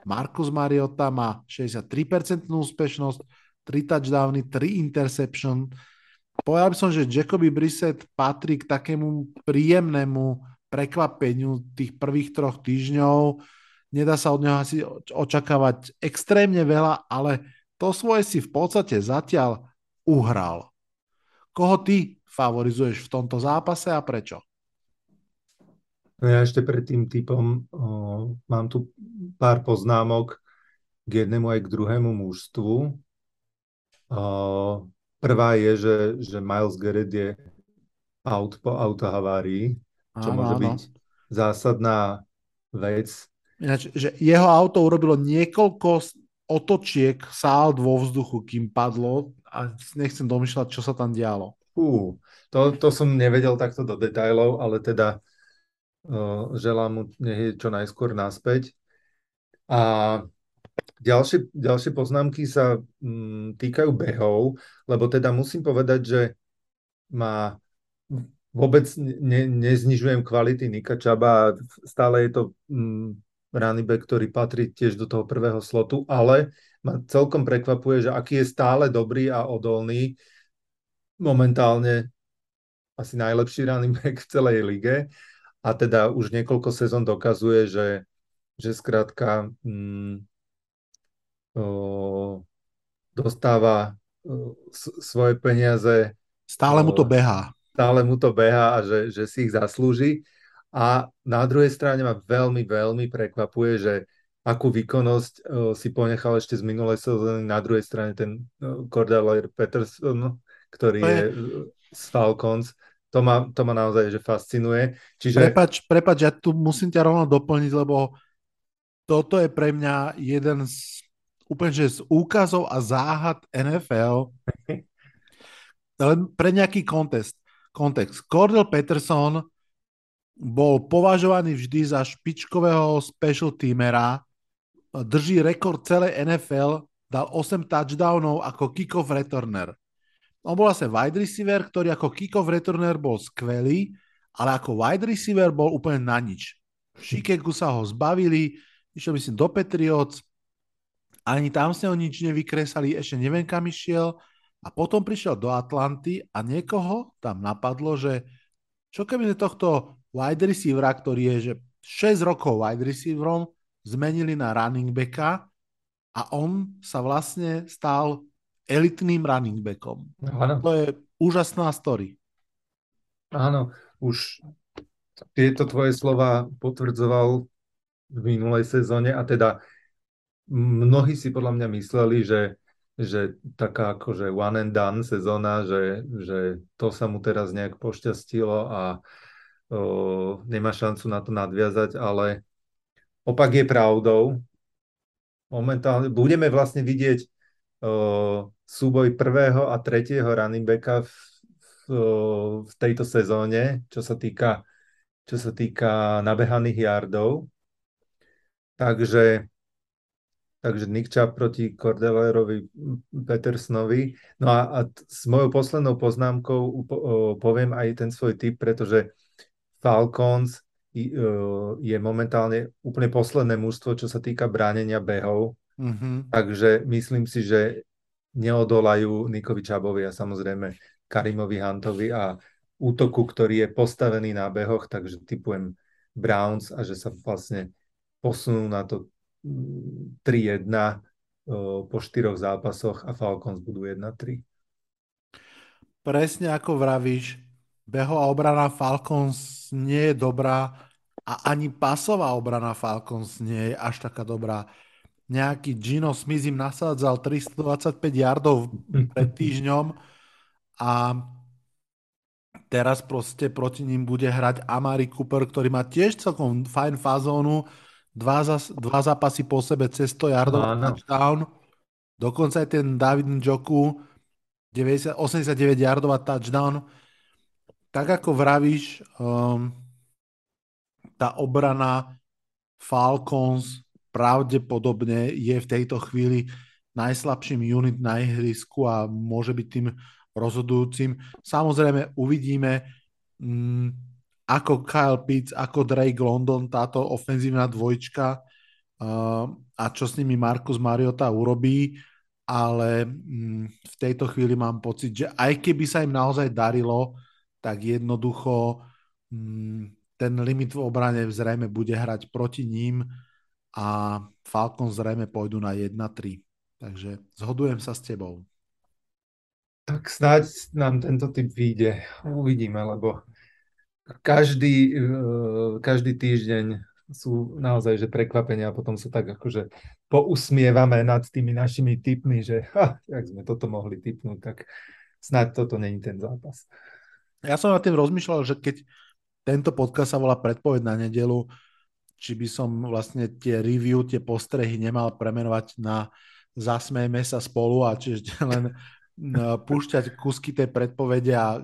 Marcus Mariota má 63% úspešnosť, 3 touchdowny, 3 interception. Povedal by som, že Jacoby Brissett patrí k takému príjemnému prekvapeniu tých prvých 3 týždňov. Nedá sa od neho asi očakávať extrémne veľa, ale to svoje si v podstate zatiaľ uhral. Koho ty favorizuješ v tomto zápase a prečo? No ja ešte pred tým typom mám tu pár poznámok k jednému aj k druhému mužstvu. Prvá je, že Miles Garrett je out po autohavárii, čo môže byť zásadná vec. Ináč, že jeho auto urobilo niekoľko otočiek sáld vo vzduchu, kým padlo a nechcem domýšľať, čo sa tam dialo. To som nevedel takto do detailov, ale teda želám mu nech je čo najskôr naspäť. A ďalšie poznámky sa týkajú behov, lebo teda musím povedať, že má vôbec neznižujem kvalitý Nikačaba, stále je to running back, ktorý patrí tiež do toho prvého slotu, ale ma celkom prekvapuje, že aký je stále dobrý a odolný, momentálne asi najlepší running back v celej lige a teda už niekoľko sezón dokazuje, že skrátka dostáva svoje peniaze. Stále mu to behá. Stále mu to behá a že si ich zaslúži. A na druhej strane ma veľmi, veľmi prekvapuje, že akú výkonnosť si ponechal ešte z minulej sezóny. Na druhej strane ten Cordell Peterson, ktorý je z Falcons. To ma naozaj že fascinuje. Čiže... Prepač, ja tu musím ťa rovno doplniť, lebo toto je pre mňa jeden z úplne že z úkazov a záhad NFL, len pre nejaký kontext. Cordell Peterson bol považovaný vždy za špičkového special teamera, drží rekord celej NFL, dal 8 touchdownov ako kick-off returner. On bol asi wide receiver, ktorý ako kick-off returner bol skvelý, ale ako wide receiver bol úplne na nič. V Chicagu sa ho zbavili, išiel myslím do Patriots, ani tam sa ho nič nevykresali, ešte neviem, kam išiel. A potom prišiel do Atlanty a niekoho tam napadlo, že čo keby tohto wide receivera, ktorý je že 6 rokov wide receiverom, zmenili na running backa a on sa vlastne stal elitným running backom. Áno. To je úžasná story. Áno, už tieto tvoje slova potvrdzoval v minulej sezóne a teda mnohí si podľa mňa mysleli, že taká akože one and done sezóna, že to sa mu teraz nejak pošťastilo a nemá šancu na to nadviazať, ale opak je pravdou. Momentálne budeme vlastne vidieť súboj prvého a tretieho running backa v tejto sezóne, čo sa týka nabehaných yardov. Takže Nikačaba proti Cordellerovi Petersonovi. No a s mojou poslednou poznámkou poviem aj ten svoj tip, pretože Falcons je momentálne úplne posledné mužstvo, čo sa týka bránenia behov. Mm-hmm. Takže myslím si, že neodolajú Nikačabovi a samozrejme Karimovi Hantovi a útoku, ktorý je postavený na behoch, takže tipujem Browns a že sa vlastne posunú na to 3-1 po 4 zápasoch a Falcons budú 1-3. Presne ako vravíš, behová obrana Falcons nie je dobrá a ani pasová obrana Falcons nie je až taká dobrá. Nejaký Gino Smith im nasádzal 325 yardov pred týždňom a teraz proste proti ním bude hrať Amari Cooper, ktorý má tiež celkom fajn fazónu. Dva zápasy po sebe cez 100 yardov touchdown. Dokonca aj ten David Njoku 89 yardov a touchdown. Tak ako vravíš, tá obrana Falcons pravdepodobne je v tejto chvíli najslabším unit na ihrisku a môže byť tým rozhodujúcim. Samozrejme uvidíme, ako Kyle Pitts, ako Drake London, táto ofenzívna dvojčka a čo s nimi Marcus Mariota urobí, ale v tejto chvíli mám pocit, že aj keby sa im naozaj darilo, tak jednoducho ten limit v obrane zrejme bude hrať proti ním a Falcons zrejme pôjdu na 1-3. Takže zhodujem sa s tebou. Tak snáď nám tento typ vyjde. Uvidíme, lebo Každý týždeň sú naozaj že prekvapenia a potom sa tak akože pousmievame nad tými našimi tipmi, že ak sme toto mohli tipnúť, tak snáď toto není ten zápas. Ja som nad tým rozmýšľal, že keď tento podcast sa volá Predpoveď na nedeľu, či by som vlastne tie review, tie postrehy nemal premenovať na Zasmejme sa spolu a čiže len púšťať kúsky tej predpovede a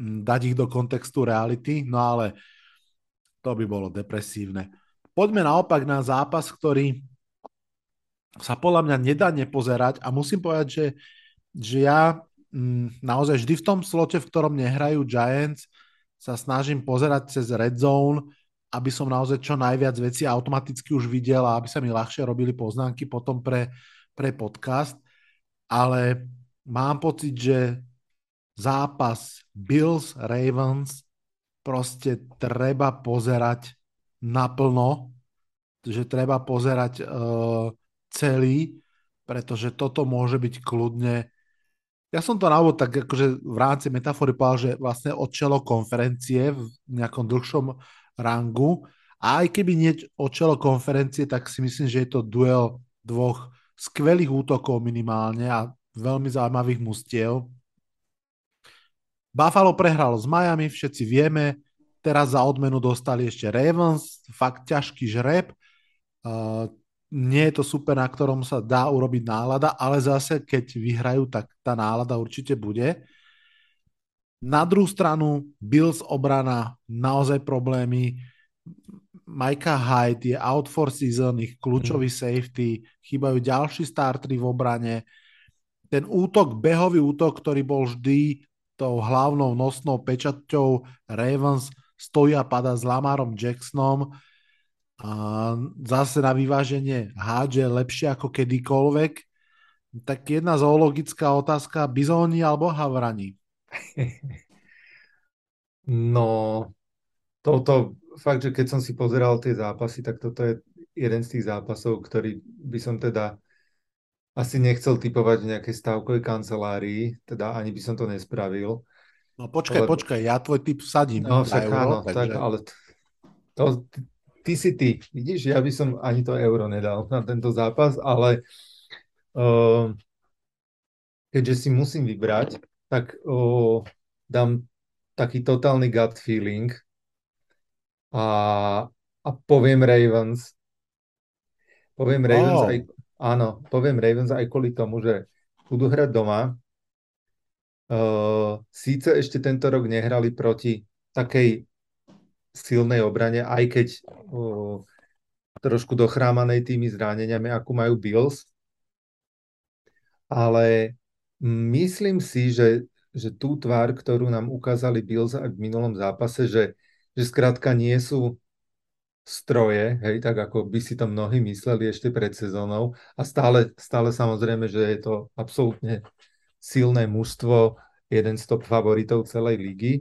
dať ich do kontextu reality, no ale to by bolo depresívne. Poďme naopak na zápas, ktorý sa podľa mňa nedá nepozerať a musím povedať, že ja naozaj vždy v tom slote, v ktorom nehrajú Giants, sa snažím pozerať cez Red Zone, aby som naozaj čo najviac vecí automaticky už videl a aby sa mi ľahšie robili poznámky potom pre podcast. Ale mám pocit, že zápas Bills-Ravens proste treba pozerať naplno, že treba pozerať celý, pretože toto môže byť kľudne. Ja som to naozaj tak akože v rámci metafory povedal, že vlastne odčelo konferencie v nejakom dlhšom rangu. A aj keby nie odčelo konferencie, tak si myslím, že je to duel dvoch skvelých útokov minimálne a veľmi zaujímavých mustiev. Buffalo prehralo s Miami, všetci vieme. Teraz za odmenu dostali ešte Ravens, fakt ťažký žreb. Nie je to super, na ktorom sa dá urobiť nálada, ale zase keď vyhrajú, tak tá nálada určite bude. Na druhú stranu Bills obrana naozaj problémy. Micah Hyde je out for season, ich kľúčový safety, chýbajú ďalší starteri v obrane. Ten útok, behový útok, ktorý bol vždy tou hlavnou nosnou pečaťou Ravens, stojí a padá s Lamarom Jacksonom. A zase na vyváženie hádže lepšie ako kedykoľvek. Tak jedna zoologická otázka, bizóni alebo havrani? No, toto fakt, že keď som si pozeral tie zápasy, tak toto je jeden z tých zápasov, ktorý by som teda asi nechcel typovať v nejakej stávkovej kancelárii, teda ani by som to nespravil. No počkaj, počkaj, ja tvoj typ vsadím. No však áno, takže... tak, ale ty si ty, vidíš, ja by som ani to euro nedal na tento zápas, ale keďže si musím vybrať, tak dám taký totálny gut feeling a poviem Ravens. Poviem Ravens aj... Áno, poviem Ravens aj kvôli tomu, že budú hrať doma. Síce ešte tento rok nehrali proti takej silnej obrane, aj keď trošku dochrámanej tými zraneniami, ako majú Bills. Ale myslím si, že tú tvár, ktorú nám ukázali Bills aj v minulom zápase, že skrátka nie sú stroje, hej, tak ako by si to mnohí mysleli ešte pred sezónou a stále samozrejme, že je to absolútne silné mužstvo, jeden z top favoritov celej ligy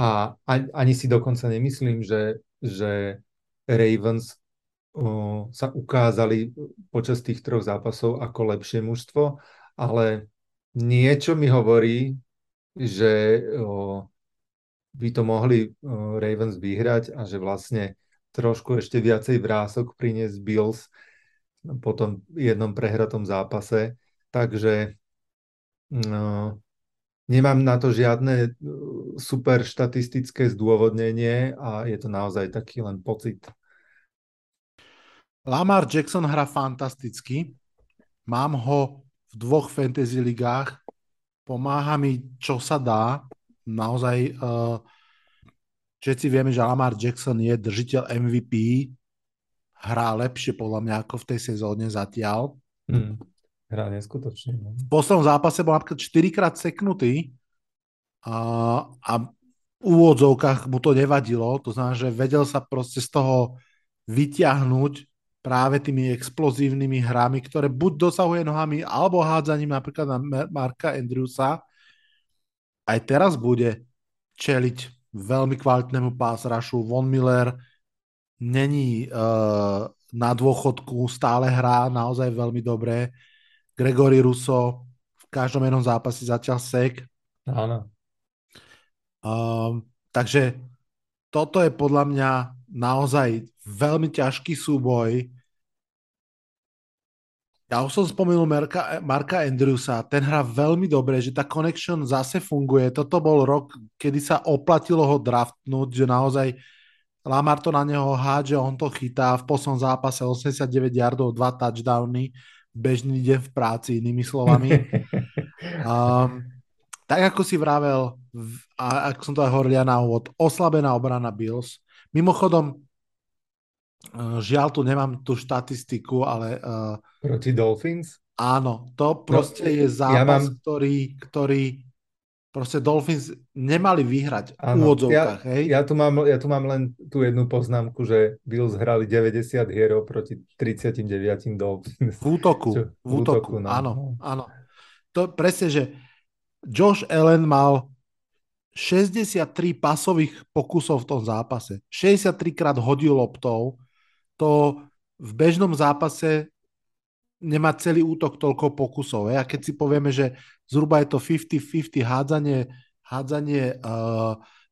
a ani si dokonca nemyslím, že Ravens sa ukázali počas tých troch zápasov ako lepšie mužstvo, ale niečo mi hovorí, že by to mohli Ravens vyhrať a že vlastne trošku ešte viacej vrások priniesť Bills po tom jednom prehratom zápase. Takže nemám na to žiadne super štatistické zdôvodnenie a je to naozaj taký len pocit. Lamar Jackson hrá fantasticky. Mám ho v dvoch fantasy ligách. Pomáha mi, čo sa dá. Naozaj... Všetci vieme, že Lamar Jackson je držiteľ MVP, hrá lepšie podľa mňa ako v tej sezóne zatiaľ. Hrá neskutočne. Ne? V poslednom zápase bol napríklad 4-krát seknutý a v úvodzovkách mu to nevadilo, to znamená, že vedel sa proste z toho vyťahnuť práve tými explozívnymi hrami, ktoré buď dosahuje nohami, alebo hádzaním napríklad na Marka Andrewsa. Aj teraz bude čeliť veľmi kvalitnému pass rushu. Von Miller není na dôchodku, stále hrá naozaj veľmi dobre. Gregory Russo v každom jednom zápase zatiaľ sek. Áno. Takže toto je podľa mňa naozaj veľmi ťažký súboj. Ja už som spomenul Marka Andrewsa, ten hrá veľmi dobre, že tá connection zase funguje. Toto bol rok, kedy sa oplatilo ho draftnúť, že naozaj Lamar to na neho hádže, on to chytá. V poslednom zápase 89 yardov, 2 touchdowny, bežný deň v práci, inými slovami. Tak ako si vravel, a ako som to aj hovoril na úvod, oslabená obrana Bills. Mimochodom, Žiaľ, tu nemám tú štatistiku, ale... Proti Dolphins? Áno, to proste je zápas, ktorý proste Dolphins nemali vyhrať v úvodzovkách. Ja tu mám len tú jednu poznámku, že Bills hrali 90 hier proti 39 Dolphins. V útoku, no. Áno. To presne, že Josh Allen mal 63 pasových pokusov v tom zápase. 63 krát hodil loptou. To v bežnom zápase nemá celý útok toľko pokusov. A keď si povieme, že zhruba je to 50-50 hádzanie,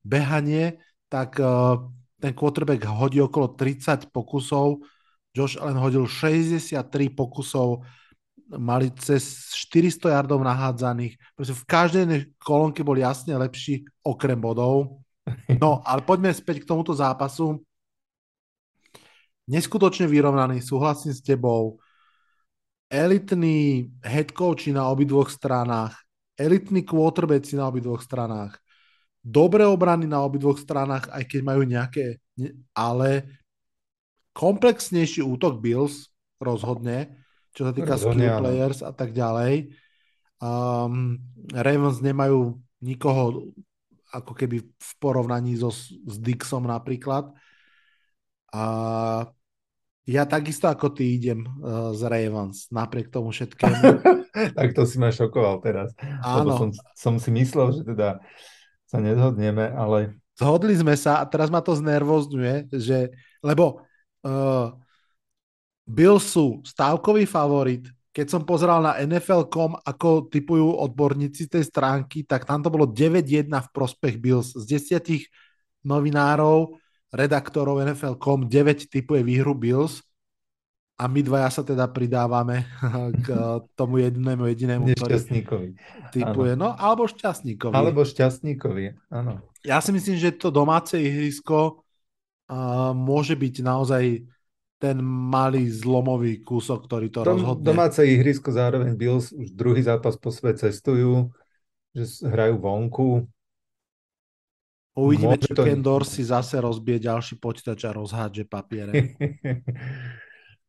behanie, tak ten quarterback hodí okolo 30 pokusov, Josh Allen hodil 63 pokusov, mali cez 400 yardov nahádzaných. Proste v každej kolónke bol jasne lepší okrem bodov. No, ale poďme späť k tomuto zápasu. Neskutočne vyrovnaný, súhlasím s tebou. Elitní headcoachi na obidvoch stranách, elitní quarterbacki na obidvoch stranách, dobré obrany na obidvoch stranách, aj keď majú nejaké, ale komplexnejší útok Bills rozhodne, čo sa týka skill players a tak ďalej. Ravens nemajú nikoho ako keby v porovnaní s Dixom napríklad. A ja takisto ako ty idem z Ravens, napriek tomu všetkému. Tak to si ma šokoval teraz. Áno. Lebo som si myslel, že teda sa nezhodneme, ale... Zhodli sme sa a teraz ma to znervozňuje, že... lebo Bills sú stávkový favorit. Keď som pozeral na NFL.com, ako tipujú odborníci tej stránky, tak tam to bolo 9-1 v prospech Bills. Z 10 novinárov redaktorov NFL.com 9 typuje výhru Bills a my dvaja sa teda pridávame k tomu jedinému nešťastníkovi. Typuje, áno. No, alebo šťastníkovi. Áno. Ja si myslím, že to domáce ihrisko môže byť naozaj ten malý zlomový kúsok, ktorý to rozhodne. Domáce ihrisko, zároveň Bills už druhý zápas po svete cestujú, že hrajú vonku. Uvidíme, či Ken Dorsey si zase rozbije ďalší počítač a rozhádže papiere.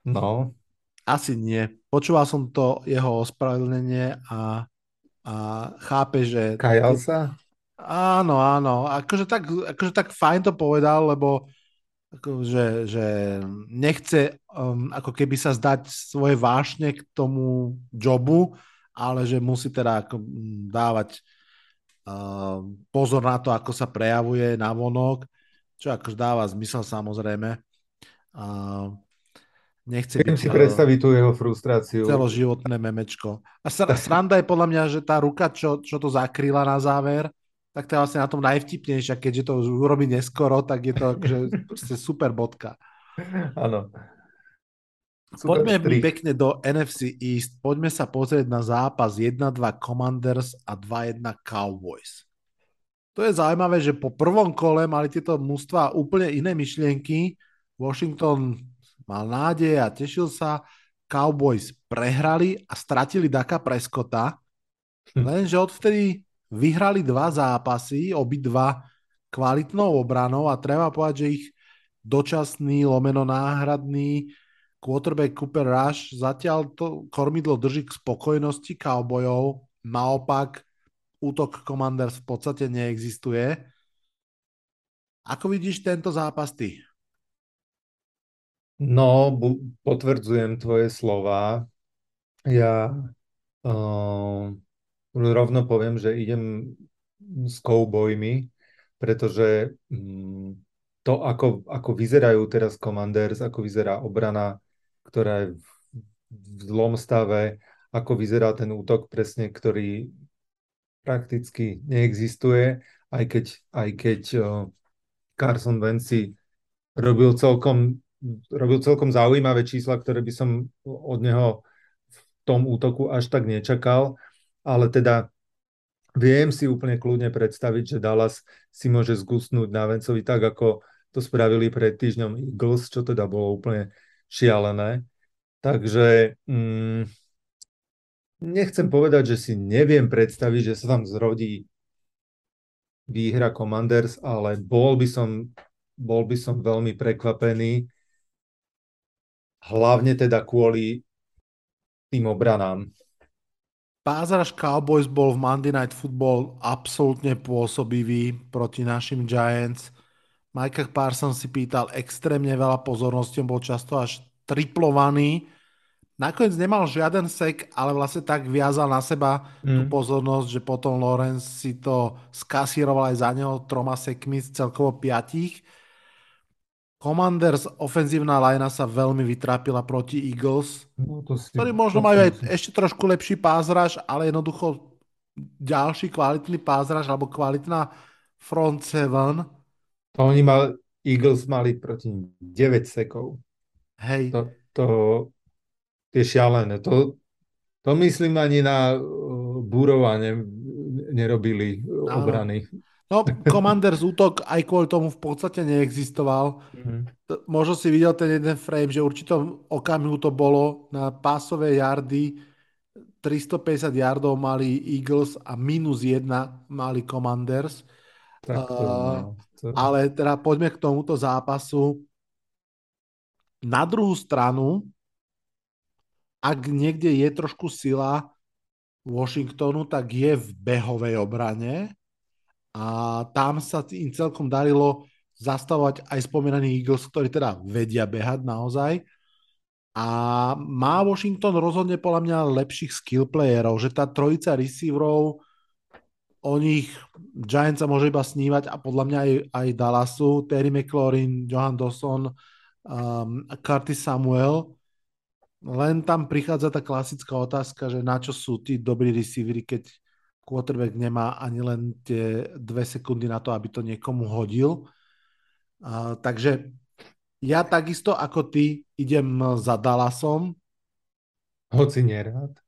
No. Asi nie. Počúval som to jeho ospravedlnenie a chápe, že... Kajal sa? Áno. Akože tak fajn to povedal, lebo akože, že nechce ako keby sa zdať svoje vášne k tomu jobu, ale že musí teda dávať pozor na to, ako sa prejavuje navonok, čo akož dáva zmysel samozrejme. Nechce byť... si predstaviť tú jeho frustráciu. Celoživotné memečko. A sranda je podľa mňa, že tá ruka, čo to zakryla na záver, tak to je vlastne na tom najvtipnejšia, keďže to už urobí neskoro, tak je to akože proste super bodka. Áno. Poďme pekne do NFC East. Poďme sa pozrieť na zápas 1-2 Commanders a 2-1 Cowboys. To je zaujímavé, že po prvom kole mali tieto mužstvá úplne iné myšlienky. Washington mal nádej a tešil sa. Cowboys prehrali a stratili Daka Prescotta. Lenže odvtedy vyhrali dva zápasy, obidva kvalitnou obranou a treba povedať, že ich dočasný, náhradný quarterback Cooper Rush zatiaľ to kormidlo drží k spokojnosti Cowboyov, naopak útok Commanders v podstate neexistuje. Ako vidíš tento zápas ty? No, potvrdzujem tvoje slova. Ja rovno poviem, že idem s Cowboymi, pretože to, ako vyzerajú teraz Commanders, ako vyzerá obrana, ktorá je v zlom stave, ako vyzerá ten útok presne, ktorý prakticky neexistuje, aj keď Carson Wentz robil celkom zaujímavé čísla, ktoré by som od neho v tom útoku až tak nečakal, ale teda viem si úplne kľudne predstaviť, že Dallas si môže zgustnúť na Wentzovi tak, ako to spravili pred týždňom Eagles, čo teda bolo úplne šialené. Takže nechcem povedať, že si neviem predstaviť, že sa tam zrodí výhra Commanders, ale bol by som veľmi prekvapený, hlavne teda kvôli tým obranám. Pázraž Cowboys bol v Monday Night Football absolútne pôsobivý proti našim Giants. Micah Parsons si pýtal extrémne veľa pozornosti, bol často až triplovaný. Nakoniec nemal žiaden sek, ale vlastne tak viazal na seba tú pozornosť, že potom Lawrence si to skasíroval aj za neho 3 sekmi z celkovo 5. Commanders ofenzívna linea sa veľmi vytrápila proti Eagles, ktorí možno majú aj ešte trošku lepší pázraž, ale jednoducho ďalší kvalitný pázraž alebo kvalitná front seven. To oni Eagles mali proti 9 sekov. Hej. To je šialené. To myslím ani na Burova nerobili obrany. No, Commanders útok aj kvôli tomu v podstate neexistoval. Možno si videl ten jeden frame, že v určitom okamihu to bolo na pásové yardy. 350 yardov mali Eagles a -1 mali Commanders. Ale teda poďme k tomuto zápasu. Na druhú stranu, ak niekde je trošku sila Washingtonu, tak je v behovej obrane. A tam sa im celkom darilo zastavovať aj spomínaný Eagles, ktorí teda vedia behať naozaj. A má Washington rozhodne podľa mňa lepších skill playerov, že tá trojica receiverov, o nich Giants sa môže iba snívať a podľa mňa aj Dallasu, Terry McLaurin, Johan Dawson, Curtis Samuel. Len tam prichádza tá klasická otázka, že na čo sú tí dobrí receivery, keď quarterback nemá ani len tie 2 sekundy na to, aby to niekomu hodil. Takže ja takisto ako ty idem za Dallasom. Hoci nerád.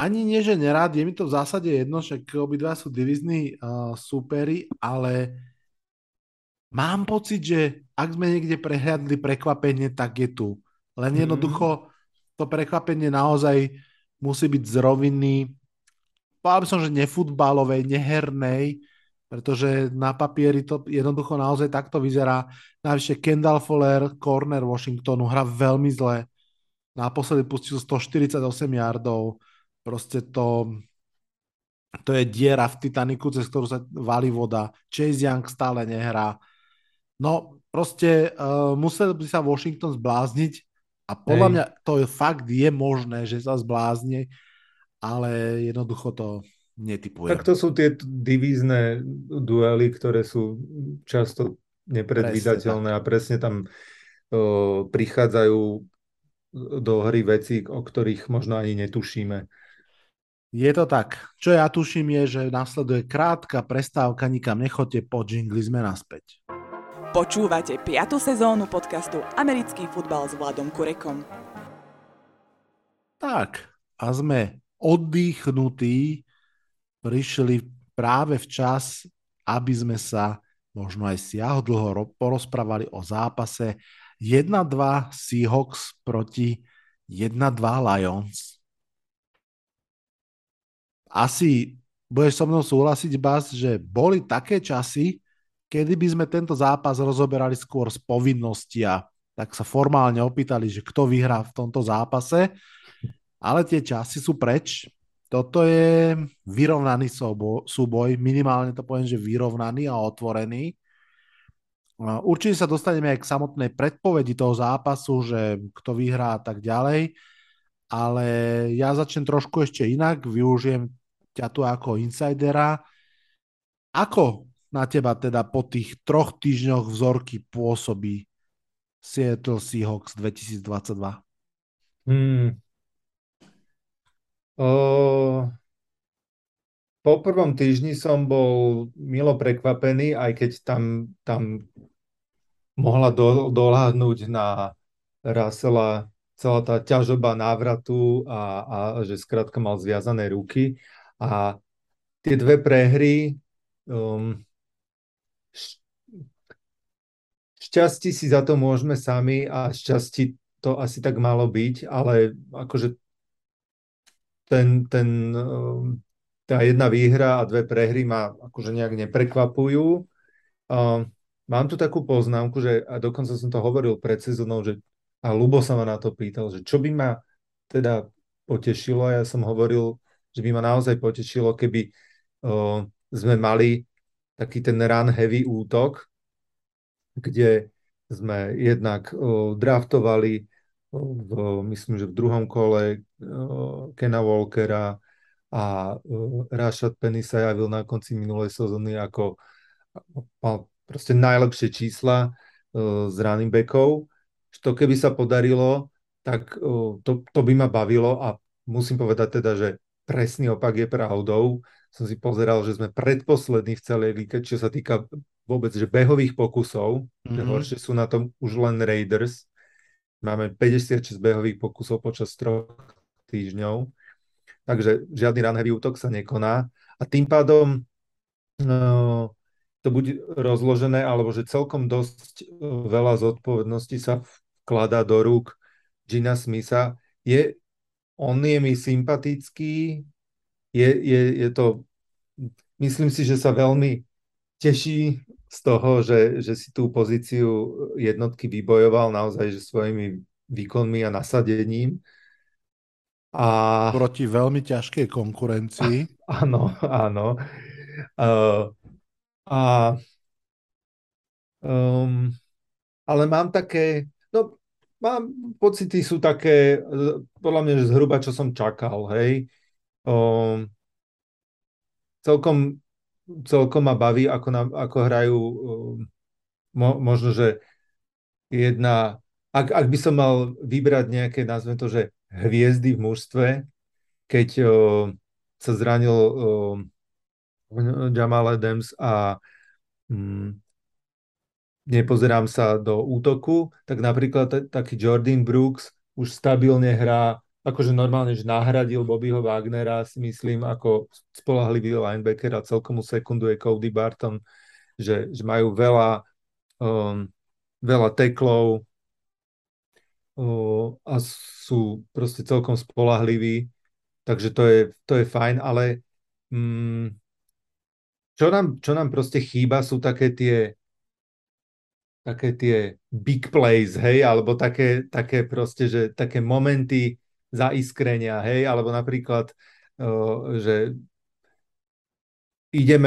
Ani nie, že nerád. Je mi to v zásade jedno, však obidva sú divizní súperi, ale mám pocit, že ak sme niekde prehliadli prekvapenie, tak je tu. Len jednoducho to prekvapenie naozaj musí byť z roviny, povedal by som, že nefutbalovej, nehernej, pretože na papieri to jednoducho naozaj takto vyzerá. Najvyššie Kendall Fuller, corner Washingtonu, hra veľmi zle. Naposledy pustil 148 yardov. Proste to je diera v Titaniku, cez ktorú sa valí voda. Chase Young stále nehrá. No proste musel by sa Washington zblázniť a podľa mňa to fakt je možné, že sa zblázni, ale jednoducho to netipujem. Tak to sú tie divízne duely, ktoré sú často nepredvídateľné a presne tam prichádzajú do hry veci, o ktorých možno ani netušíme. Je to tak. Čo ja tuším je, že nasleduje krátka prestávka, nikam nechoďte, po džingli sme naspäť. Počúvate 5. sezónu podcastu Americký futbal s Vladom Kurekom. Tak, a sme oddychnutí, prišli práve včas, aby sme sa možno aj siahodlho porozprávali o zápase 1-2 Seahawks proti 1-2 Lions. Asi budeš so mnou súhlasiť, Bas, že boli také časy, kedy by sme tento zápas rozoberali skôr z povinnosti a tak sa formálne opýtali, že kto vyhrá v tomto zápase. Ale tie časy sú preč. Toto je vyrovnaný súboj. Minimálne to poviem, že vyrovnaný a otvorený. Určite sa dostaneme aj k samotnej predpovedi toho zápasu, že kto vyhrá a tak ďalej. Ale ja začnem trošku ešte inak. Využijem ťa tu ako insidera. Ako na teba teda po tých 3 týždňoch vzorky pôsobí Seattle Seahawks 2022? Po 1. týždni som bol milo prekvapený, aj keď tam mohla doľahnúť na Russella celá tá ťažoba návratu a že skrátka mal zviazané ruky. A tie 2 prehry... šťastí si za to môžeme sami a šťastí to asi tak malo byť, ale akože tá 1 výhra a 2 prehry ma akože nejak neprekvapujú. Mám tu takú poznámku, že a dokonca som to hovoril pred sezónou, že a Ľubo sa ma na to pýtal, že čo by ma teda potešilo, ja som hovoril, že by ma naozaj potešilo, keby sme mali taký ten run heavy útok, kde sme jednak draftovali myslím, že v druhom kole Kena Walkera a Rashad Penny sa javil na konci minulej sezóny ako mal proste najlepšie čísla z running backov. To keby sa podarilo, tak to by ma bavilo a musím povedať teda, že presný opak je pravdou. Som si pozeral, že sme predposlední v celej líke, čo sa týka vôbec že behových pokusov, že horšie sú na tom už len Raiders. Máme 56 behových pokusov počas 3 týždňov, takže žiadny run heavy útok sa nekoná a tým pádom to bude rozložené, alebo že celkom dosť veľa zodpovedností sa vkladá do rúk Gina Smitha. On je mi sympatický, je to, myslím si, že sa veľmi teší z toho, že si tú pozíciu jednotky vybojoval naozaj že svojimi výkonmi a nasadením. A proti veľmi ťažkej konkurencii. Áno, áno. Ale mám také, no mám pocity sú také, podľa mňa, že zhruba, čo som čakal, hej. Celkom ma baví, ako hrajú, možno, že jedna, ak by som mal vybrať nejaké, nazvem to, že hviezdy v mužstve, keď sa zranil Jamal Adams a nepozerám sa do útoku, tak napríklad taký Jordan Brooks už stabilne hrá, akože normálne, že nahradil Bobbyho Wagnera, si myslím, ako spoľahlivý linebacker a celkomu sekunduje Cody Barton, že majú veľa teklov a sú proste celkom spoľahliví, takže to je fajn, ale čo nám proste chýba, sú také tie big plays, hej, alebo také proste, že také momenty zaiskrenia, hej, alebo napríklad, že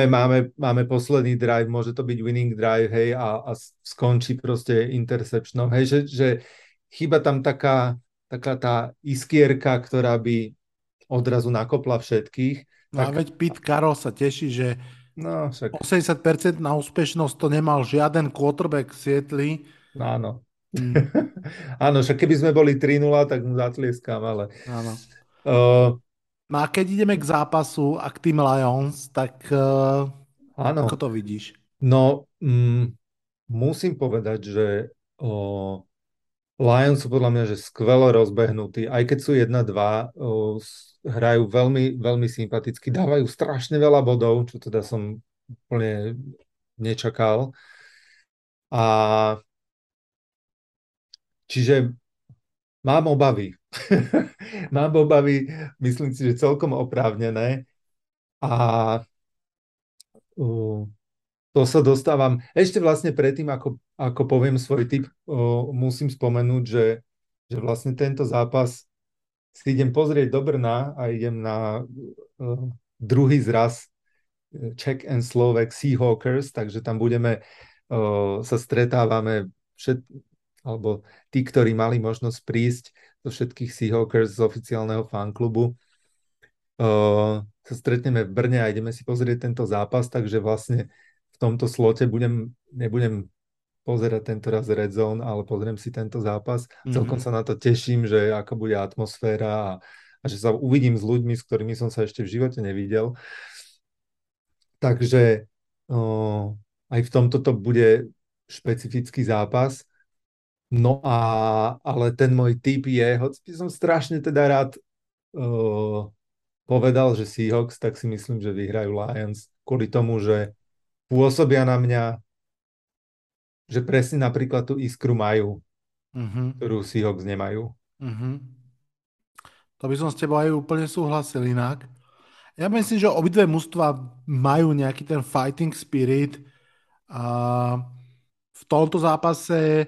máme posledný drive, môže to byť winning drive, hej, a skončí proste interceptionom, hej, že chýba tam taká tá iskierka, ktorá by odrazu nakopla všetkých. No tak, a veď Pete Carroll sa teší, že 80% na úspešnosť to nemal žiaden quarterback Sietli. Áno. Áno, však keby sme boli 3-0, tak mu zatlieskam, ale... Áno. No a keď ideme k zápasu a k tým Lions, tak ako to vidíš? No, musím povedať, že Lions sú podľa mňa že skvelo rozbehnutí, aj keď sú 1-2, hrajú veľmi, veľmi sympaticky, dávajú strašne veľa bodov, čo teda som úplne nečakal. A čiže mám obavy. Mám obavy, myslím si, že celkom oprávnené. A to sa dostávam. Ešte vlastne predtým, ako poviem svoj tip, musím spomenúť, že vlastne tento zápas si idem pozrieť do Brna a idem na druhý zraz Czech and Slovak Seahawkers, takže tam budeme, sa stretávame alebo tí, ktorí mali možnosť prísť do všetkých Seahawkers z oficiálneho fanklubu. Sa stretneme v Brne a ideme si pozrieť tento zápas, takže vlastne v tomto slote nebudem pozerať tento raz Red Zone, ale pozriem si tento zápas. Celkom sa na to teším, že aká bude atmosféra a že sa uvidím s ľuďmi, s ktorými som sa ešte v živote nevidel. Takže aj v tomto to bude špecifický zápas. No ale ten môj tip je, hoci som strašne teda rád povedal, že Seahawks, tak si myslím, že vyhrajú Lions kvôli tomu, že pôsobia na mňa, že presne napríklad tú iskru majú, ktorú Seahawks nemajú. To by som s tebou aj úplne súhlasil inak. Ja myslím, že obidve mužstva majú nejaký ten fighting spirit a v tomto zápase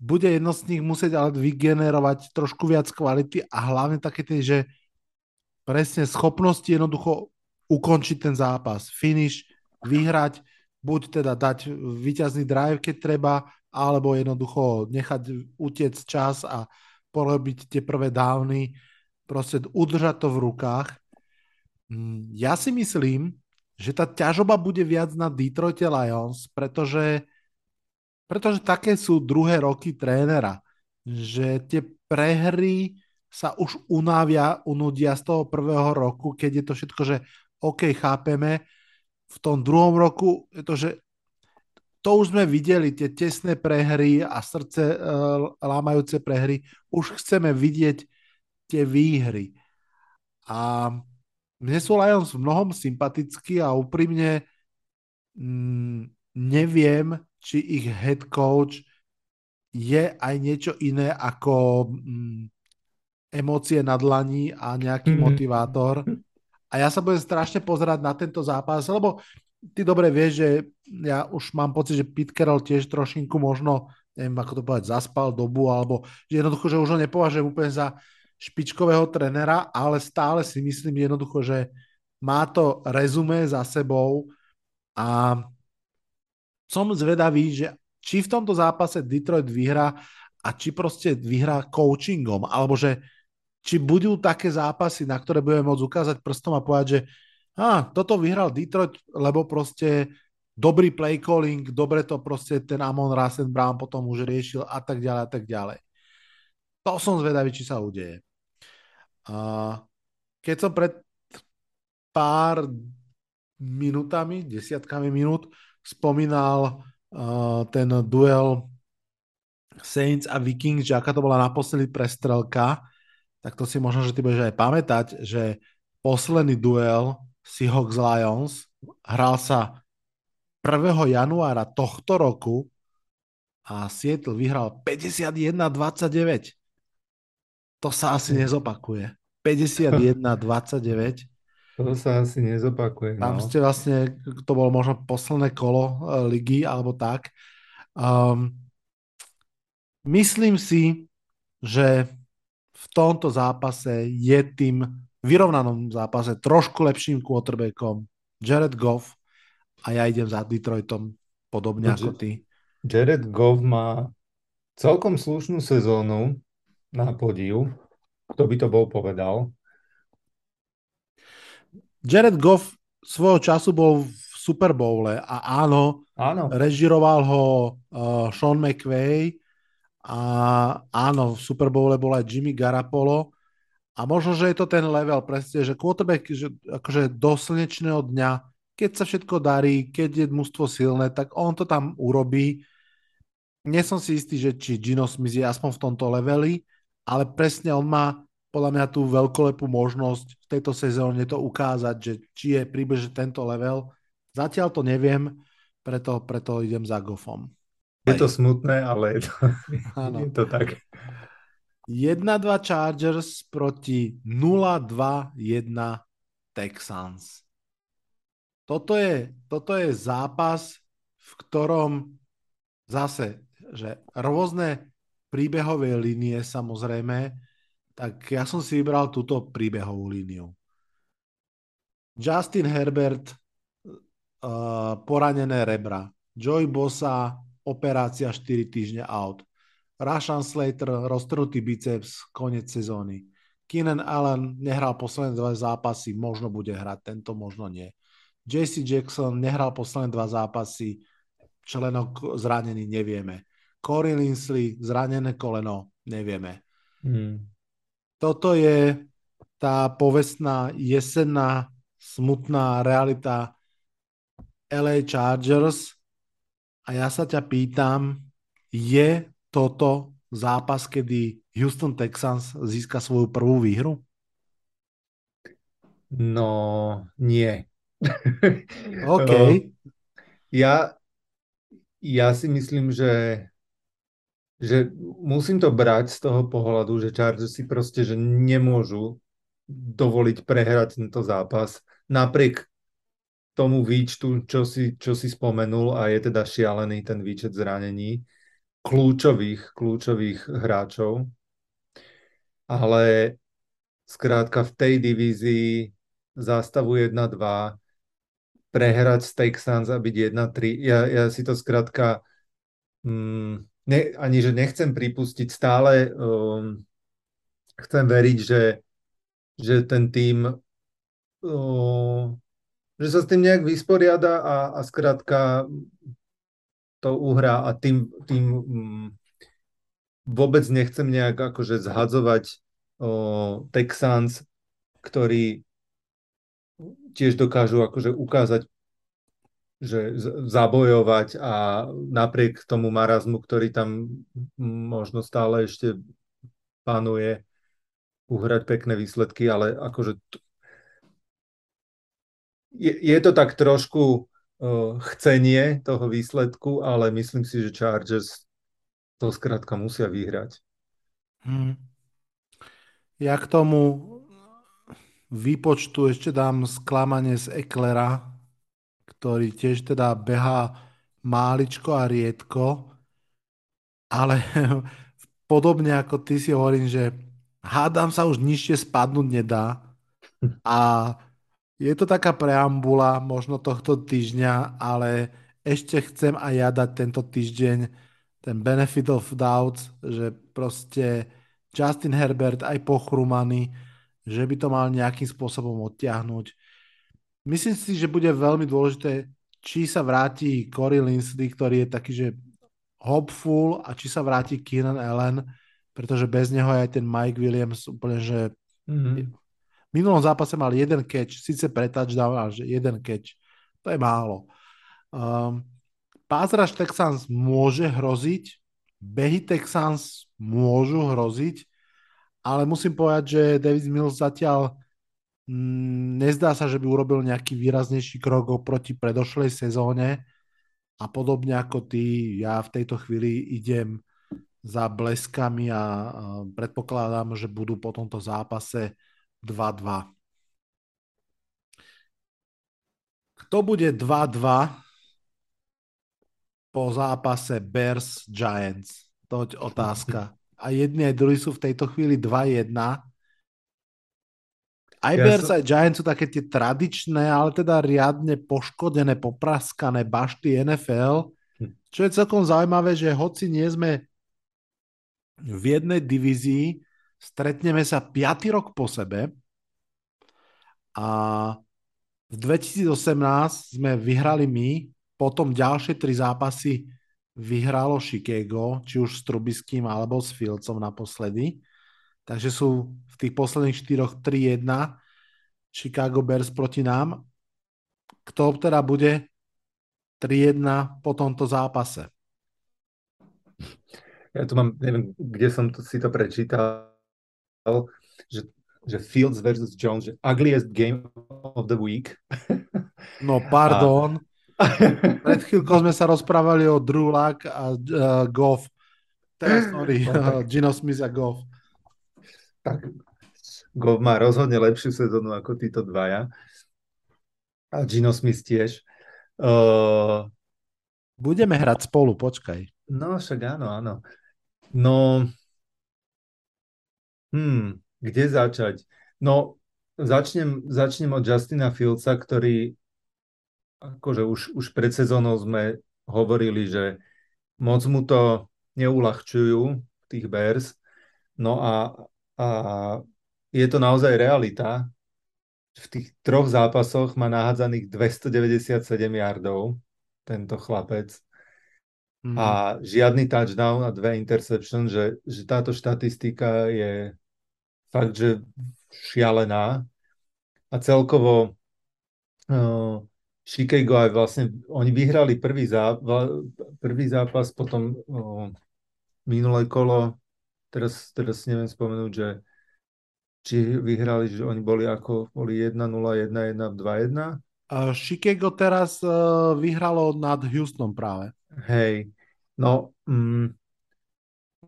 bude jedno z nich musieť ale vygenerovať trošku viac kvality a hlavne také tie, že presne schopnosti jednoducho ukončiť ten zápas, finish, vyhrať, buď teda dať víťazný drive, keď treba, alebo jednoducho nechať utiec čas a porobiť tie prvé downy, proste udržať to v rukách. Ja si myslím, že tá ťažoba bude viac na Detroit Lions, pretože také sú druhé roky trénera, že tie prehry sa už unudia z toho prvého roku, keď je to všetko, že OK, chápeme. V tom druhom roku je to, že to už sme videli, tie tesné prehry a srdce lámajúce prehry. Už chceme vidieť tie výhry. A mne sú Lions v mnohom sympatickí a úprimne neviem, či ich head coach je aj niečo iné ako emócie na dlani a nejaký motivátor. A ja sa budem strašne pozerať na tento zápas, lebo ty dobre vieš, že ja už mám pocit, že Pete Carroll tiež trošinku možno, neviem ako to povedať, zaspal dobu, alebo že jednoducho, že už ho nepovažujem úplne za špičkového trenera, ale stále si myslím jednoducho, že má to rezumé za sebou a som zvedavý, že či v tomto zápase Detroit vyhrá a či proste vyhrá coachingom, alebo že či budú také zápasy, na ktoré budeme môcť ukázať prstom a povedať, že toto vyhral Detroit, lebo proste dobrý play calling, dobre to proste ten Amon-Ra St. Brown potom už riešil a tak ďalej. To som zvedavý, či sa udeje. Keď som pred pár minutami, desiatkami minút spomínal ten duel Saints a Vikings, že aká to bola naposledy prestrelka, tak to si možno, že ty budeš aj pamätať, že posledný duel Seahawks Lions hral sa 1. januára tohto roku a Seattle vyhral 51-29. To sa asi nezopakuje. 51-29. To sa asi nezopakuje. No. Tam ste vlastne, to bolo možno posledné kolo ligy, alebo tak. Myslím si, že v tomto zápase je tým vyrovnanom zápase trošku lepším quarterbackom Jared Goff a ja idem za Detroitom podobne ako ty. Jared Goff má celkom slušnú sezónu na podiu. Kto by to bol povedal? Jared Goff svojho času bol v Super Bowle a áno. Režiroval ho Sean McVay. A áno, v Super Bowle bol aj Jimmy Garoppolo a možno, že je to ten level presne, že quarterback že akože do slnečného dňa, keď sa všetko darí, keď je mužstvo silné, tak on to tam urobí. Nie som si istý, že či Gino Smith je aspoň v tomto leveli, ale presne on má podľa mňa tú veľkolepú možnosť v tejto sezóne to ukázať, že či je približne tento level. Zatiaľ to neviem, preto idem za Goffom. Je to smutné, ale je to tak. 1-2 Chargers proti 0-2-1 Texans. Toto je zápas, v ktorom zase, že rôzne príbehové línie samozrejme, tak ja som si vybral túto príbehovú líniu. Justin Herbert, poranené rebra. Joey Bosa, operácia 4 týždne out. Rashan Slater, roztrhnutý biceps, koniec sezóny. Keenan Allen nehral posledné 2 zápasy, možno bude hrať, tento možno nie. JC Jackson nehral posledné 2 zápasy, členok zranený, nevieme. Corey Linsley, zranené koleno, nevieme. Toto je tá povestná jesenná, smutná realita LA Chargers. A ja sa ťa pýtam, je toto zápas, kedy Houston Texans získa svoju prvú výhru? No, nie. OK. Ja si myslím, že musím to brať z toho pohľadu, že Chargers si proste že nemôžu dovoliť prehrať tento zápas napriek tomu výčtu, čo si spomenul, a je teda šialený ten výčet zranení kľúčových hráčov. Ale skrátka v tej divízii zástavu 1-2 prehrať z Texans a byť 1-3. Ja si to skrátka ani že nechcem pripustiť, stále chcem veriť, že ten tím že sa s tým nejak vysporiada a skrátka to uhrá, a tým vôbec nechcem nejak akože zhadzovať Texans, ktorí tiež dokážu akože ukázať, že zabojovať, a napriek tomu marazmu, ktorý tam možno stále ešte panuje, uhrať pekné výsledky, ale akože je to tak trošku chcenie toho výsledku, ale myslím si, že Chargers to skrátka musia vyhrať. Ja k tomu výpočtu ešte dám sklamanie z Eklera, ktorý tiež teda behá máličko a riedko, ale podobne ako ty si hovorím, že hádam sa už nižšie spadnúť nedá, a je to taká preambula možno tohto týždňa, ale ešte chcem aj ja dať tento týždeň ten benefit of doubt, že proste Justin Herbert aj pochrumaný, že by to mal nejakým spôsobom odtiahnuť. Myslím si, že bude veľmi dôležité, či sa vráti Corey Linsley, ktorý je taký, že hopeful, a či sa vráti Keenan Allen, pretože bez neho je aj ten Mike Williams úplne, že v minulom zápase mal jeden catch, síce pre touchdown, ale že jeden catch. To je málo. Pass rush Texans môže hroziť, behy Texans môžu hroziť, ale musím povedať, že Davis Mills zatiaľ nezdá sa, že by urobil nejaký výraznejší krok oproti predošlej sezóne, a podobne ako ty, ja v tejto chvíli idem za bleskami a predpokladám, že budú po tomto zápase 2-2. Kto bude 2-2 po zápase Bears Giants? To je otázka. A jedni aj druhí sú v tejto chvíli 2-1. Aj Bears aj Giants sú také tie tradičné, ale teda riadne poškodené, popraskané bašty NFL. Čo je celkom zaujímavé, že hoci nie sme v jednej divízii, stretneme sa 5. rok po sebe, a v 2018 sme vyhrali my, potom ďalšie 3 zápasy vyhralo Chicago, či už s Trubiským alebo s Fieldsom naposledy. Takže sú v tých posledných 4 3-1 Chicago Bears proti nám. Kto teda bude 3-1 po tomto zápase? Ja tu mám, neviem, kde som si to prečítal, že Fields versus Jones, že ugliest game of the week. No, pardon. Pred chvíľkou sme sa rozprávali o Drew Luck a Goff. Gino Smith a Goff. Tak, Goff má rozhodne lepšiu sezónu ako títo dvaja. A Gino Smith tiež. Budeme hrať spolu, počkaj. No, však áno. No... kde začať? No, začnem od Justina Fieldsa, ktorý akože už pred sezónou sme hovorili, že moc mu to neulahčujú tých Bears. No a je to naozaj realita. V tých 3 zápasoch má nahádzaných 297 yardov tento chlapec. A žiadny touchdown a 2 interception, že táto štatistika je fakt, že šialená. A celkovo Chicago aj vlastne, oni vyhrali prvý zápas, potom minulé kolo, teraz neviem spomenúť, že či vyhrali, že oni boli 1-0, 1-1, 2-1. Chicago teraz vyhralo nad Houstonom práve. Hej, no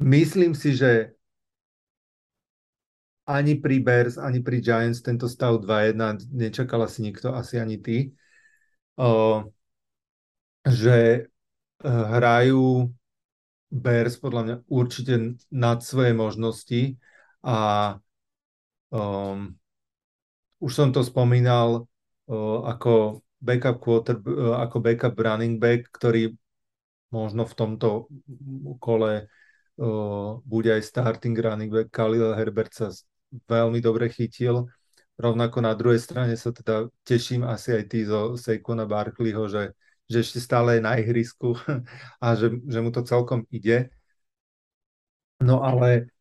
myslím si, že ani pri Bears, ani pri Giants tento stav 2-1 nečakala si nikto, asi ani ty. že hrajú Bears podľa mňa určite nad svoje možnosti a už som to spomínal ako backup ako backup running back, ktorý možno v tomto kole bude aj starting running back. Khalil Herbert sa veľmi dobre chytil. Rovnako na druhej strane sa teda teším asi aj tí zo Saquona Barkleyho, že ešte stále je na ihrisku a že mu to celkom ide. No ale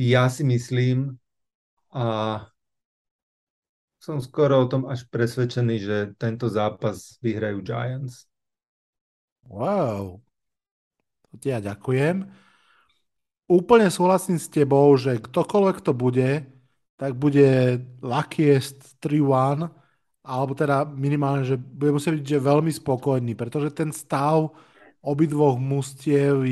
ja si myslím a som skoro o tom až presvedčený, že tento zápas vyhrajú Giants. Wow. Ja ďakujem. Úplne súhlasím s tebou, že ktokoľvek to bude, tak bude luckiest 3-1, alebo teda minimálne, že bude musieť byť že veľmi spokojný, pretože ten stav obidvoch mustiev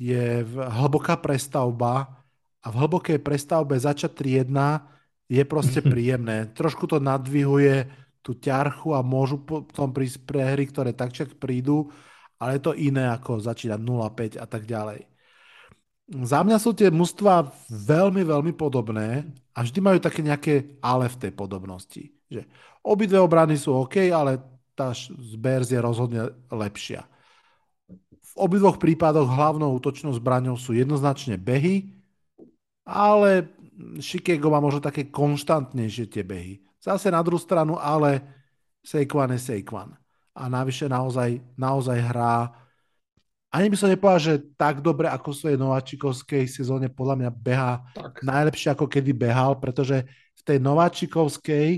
je hlboká prestavba a v hlbokej prestavbe začať 3-1 je proste príjemné. Trošku to nadvihuje tú ťarchu a môžu potom prísť prehry, ktoré tak čiak prídu, ale je to iné ako začínať 0-5 a tak ďalej. Za mňa sú tie mužstvá veľmi, veľmi podobné a vždy majú také nejaké ale v tej podobnosti. Že obidve obrany sú OK, ale tá z Bears je rozhodne lepšia. V obidvoch prípadoch hlavnou útočnou zbraňou sú jednoznačne behy, ale Chicago má možno také konštantnejšie tie behy. Zase na druhú stranu, ale Saquon je Saquon. A navyše naozaj hrá. Ani by som nepovedal, že tak dobre ako v svojej nováčikovskej sezóne podľa mňa behá najlepšie ako kedy behal, pretože v tej nováčikovskej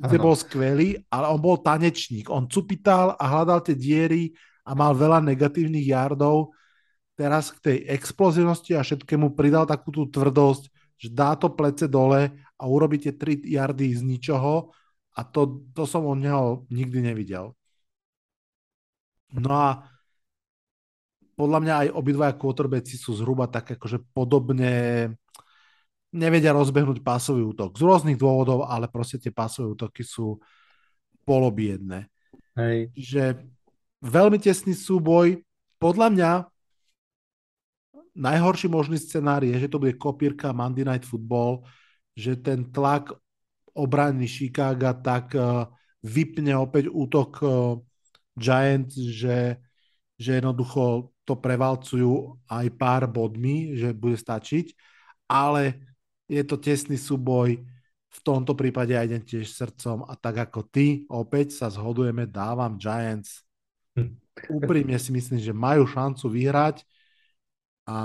to bol skvelý, ale on bol tanečník. On cupital a hľadal tie diery a mal veľa negatívnych yardov. Teraz k tej explozívnosti a všetkému pridal takú tú tvrdosť, že dá to plece dole a urobíte 3 yardy z ničoho a to som od neho nikdy nevidel. No a podľa mňa aj obidvaja quarterbacki sú zhruba tak akože podobne nevedia rozbehnúť pásový útok. Z rôznych dôvodov, ale proste tie pásové útoky sú polobiedné. Hej. Že veľmi tesný súboj. Podľa mňa najhorší možný scenár je, že to bude kopírka Monday Night Football, že ten tlak obranný Chicaga tak vypne opäť útok Giants, že jednoducho to prevalcujú aj pár bodmi, že bude stačiť, ale je to tesný súboj, v tomto prípade aj idem tiež srdcom a tak ako ty, opäť sa zhodujeme, dávam Giants. Úprimne si myslím, že majú šancu vyhrať a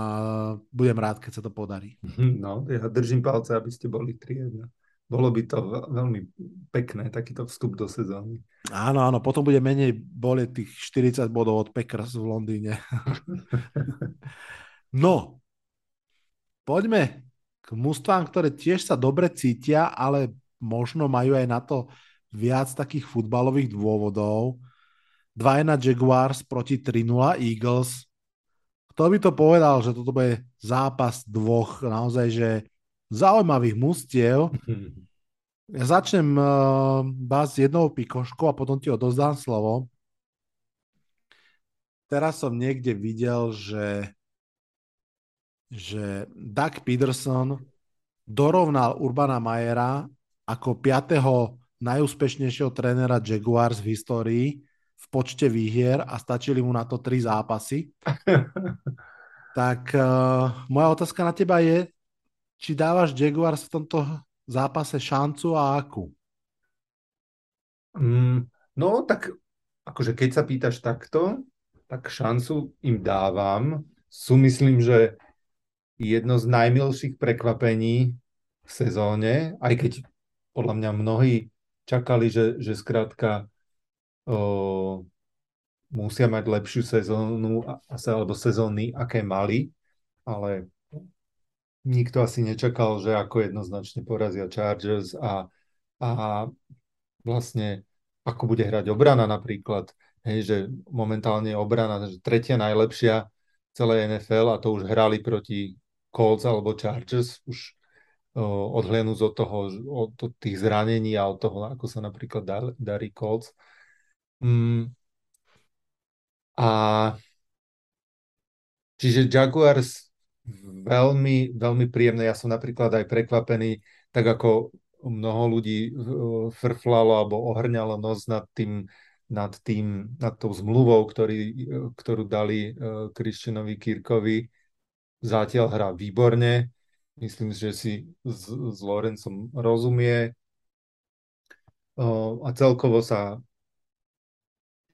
budem rád, keď sa to podarí. No, ja držím palce, aby ste boli 3-1. Bolo by to veľmi pekné, takýto vstup do sezóny. Áno, potom bude menej boli tých 40 bodov od Packers v Londýne. No, poďme k mužstvám, ktoré tiež sa dobre cítia, ale možno majú aj na to viac takých futbalových dôvodov. 2-1 Jaguars proti 3-0 Eagles. Kto by to povedal, že toto bude zápas dvoch naozaj, že zaujímavých mustiev. Ja začnem Bas jednou pikoškou a potom ti odozdám slovo. Teraz som niekde videl, že Doug Peterson dorovnal Urbana Mayera ako 5. najúspešnejšieho trénera Jaguars v histórii v počte výhier a stačili mu na to 3 zápasy. Tak moja otázka na teba je, či dávaš Jaguars v tomto zápase šancu a akú? No tak, akože keď sa pýtaš takto, tak šancu im dávam. Sú myslím, že jedno z najmilších prekvapení v sezóne, aj keď podľa mňa mnohí čakali, že skrátka musia mať lepšiu sezónu alebo sezóny, aké mali, ale nikto asi nečakal, že ako jednoznačne porazia Chargers a vlastne ako bude hrať obrana napríklad. Hej, že momentálne obrana, že 3. najlepšia celé NFL a to už hrali proti Colts alebo Chargers už odhliadnuc od toho, od tých zranení a od toho, ako sa napríklad darí Colts. A čiže Jaguars veľmi, veľmi príjemné. Ja som napríklad aj prekvapený, tak ako mnoho ľudí frflalo alebo ohrňalo nos nad tou zmluvou, ktorú dali Christianovi Kirkovi. Zatiaľ hrá výborne. Myslím, že si s Lawrenceom rozumie. A celkovo sa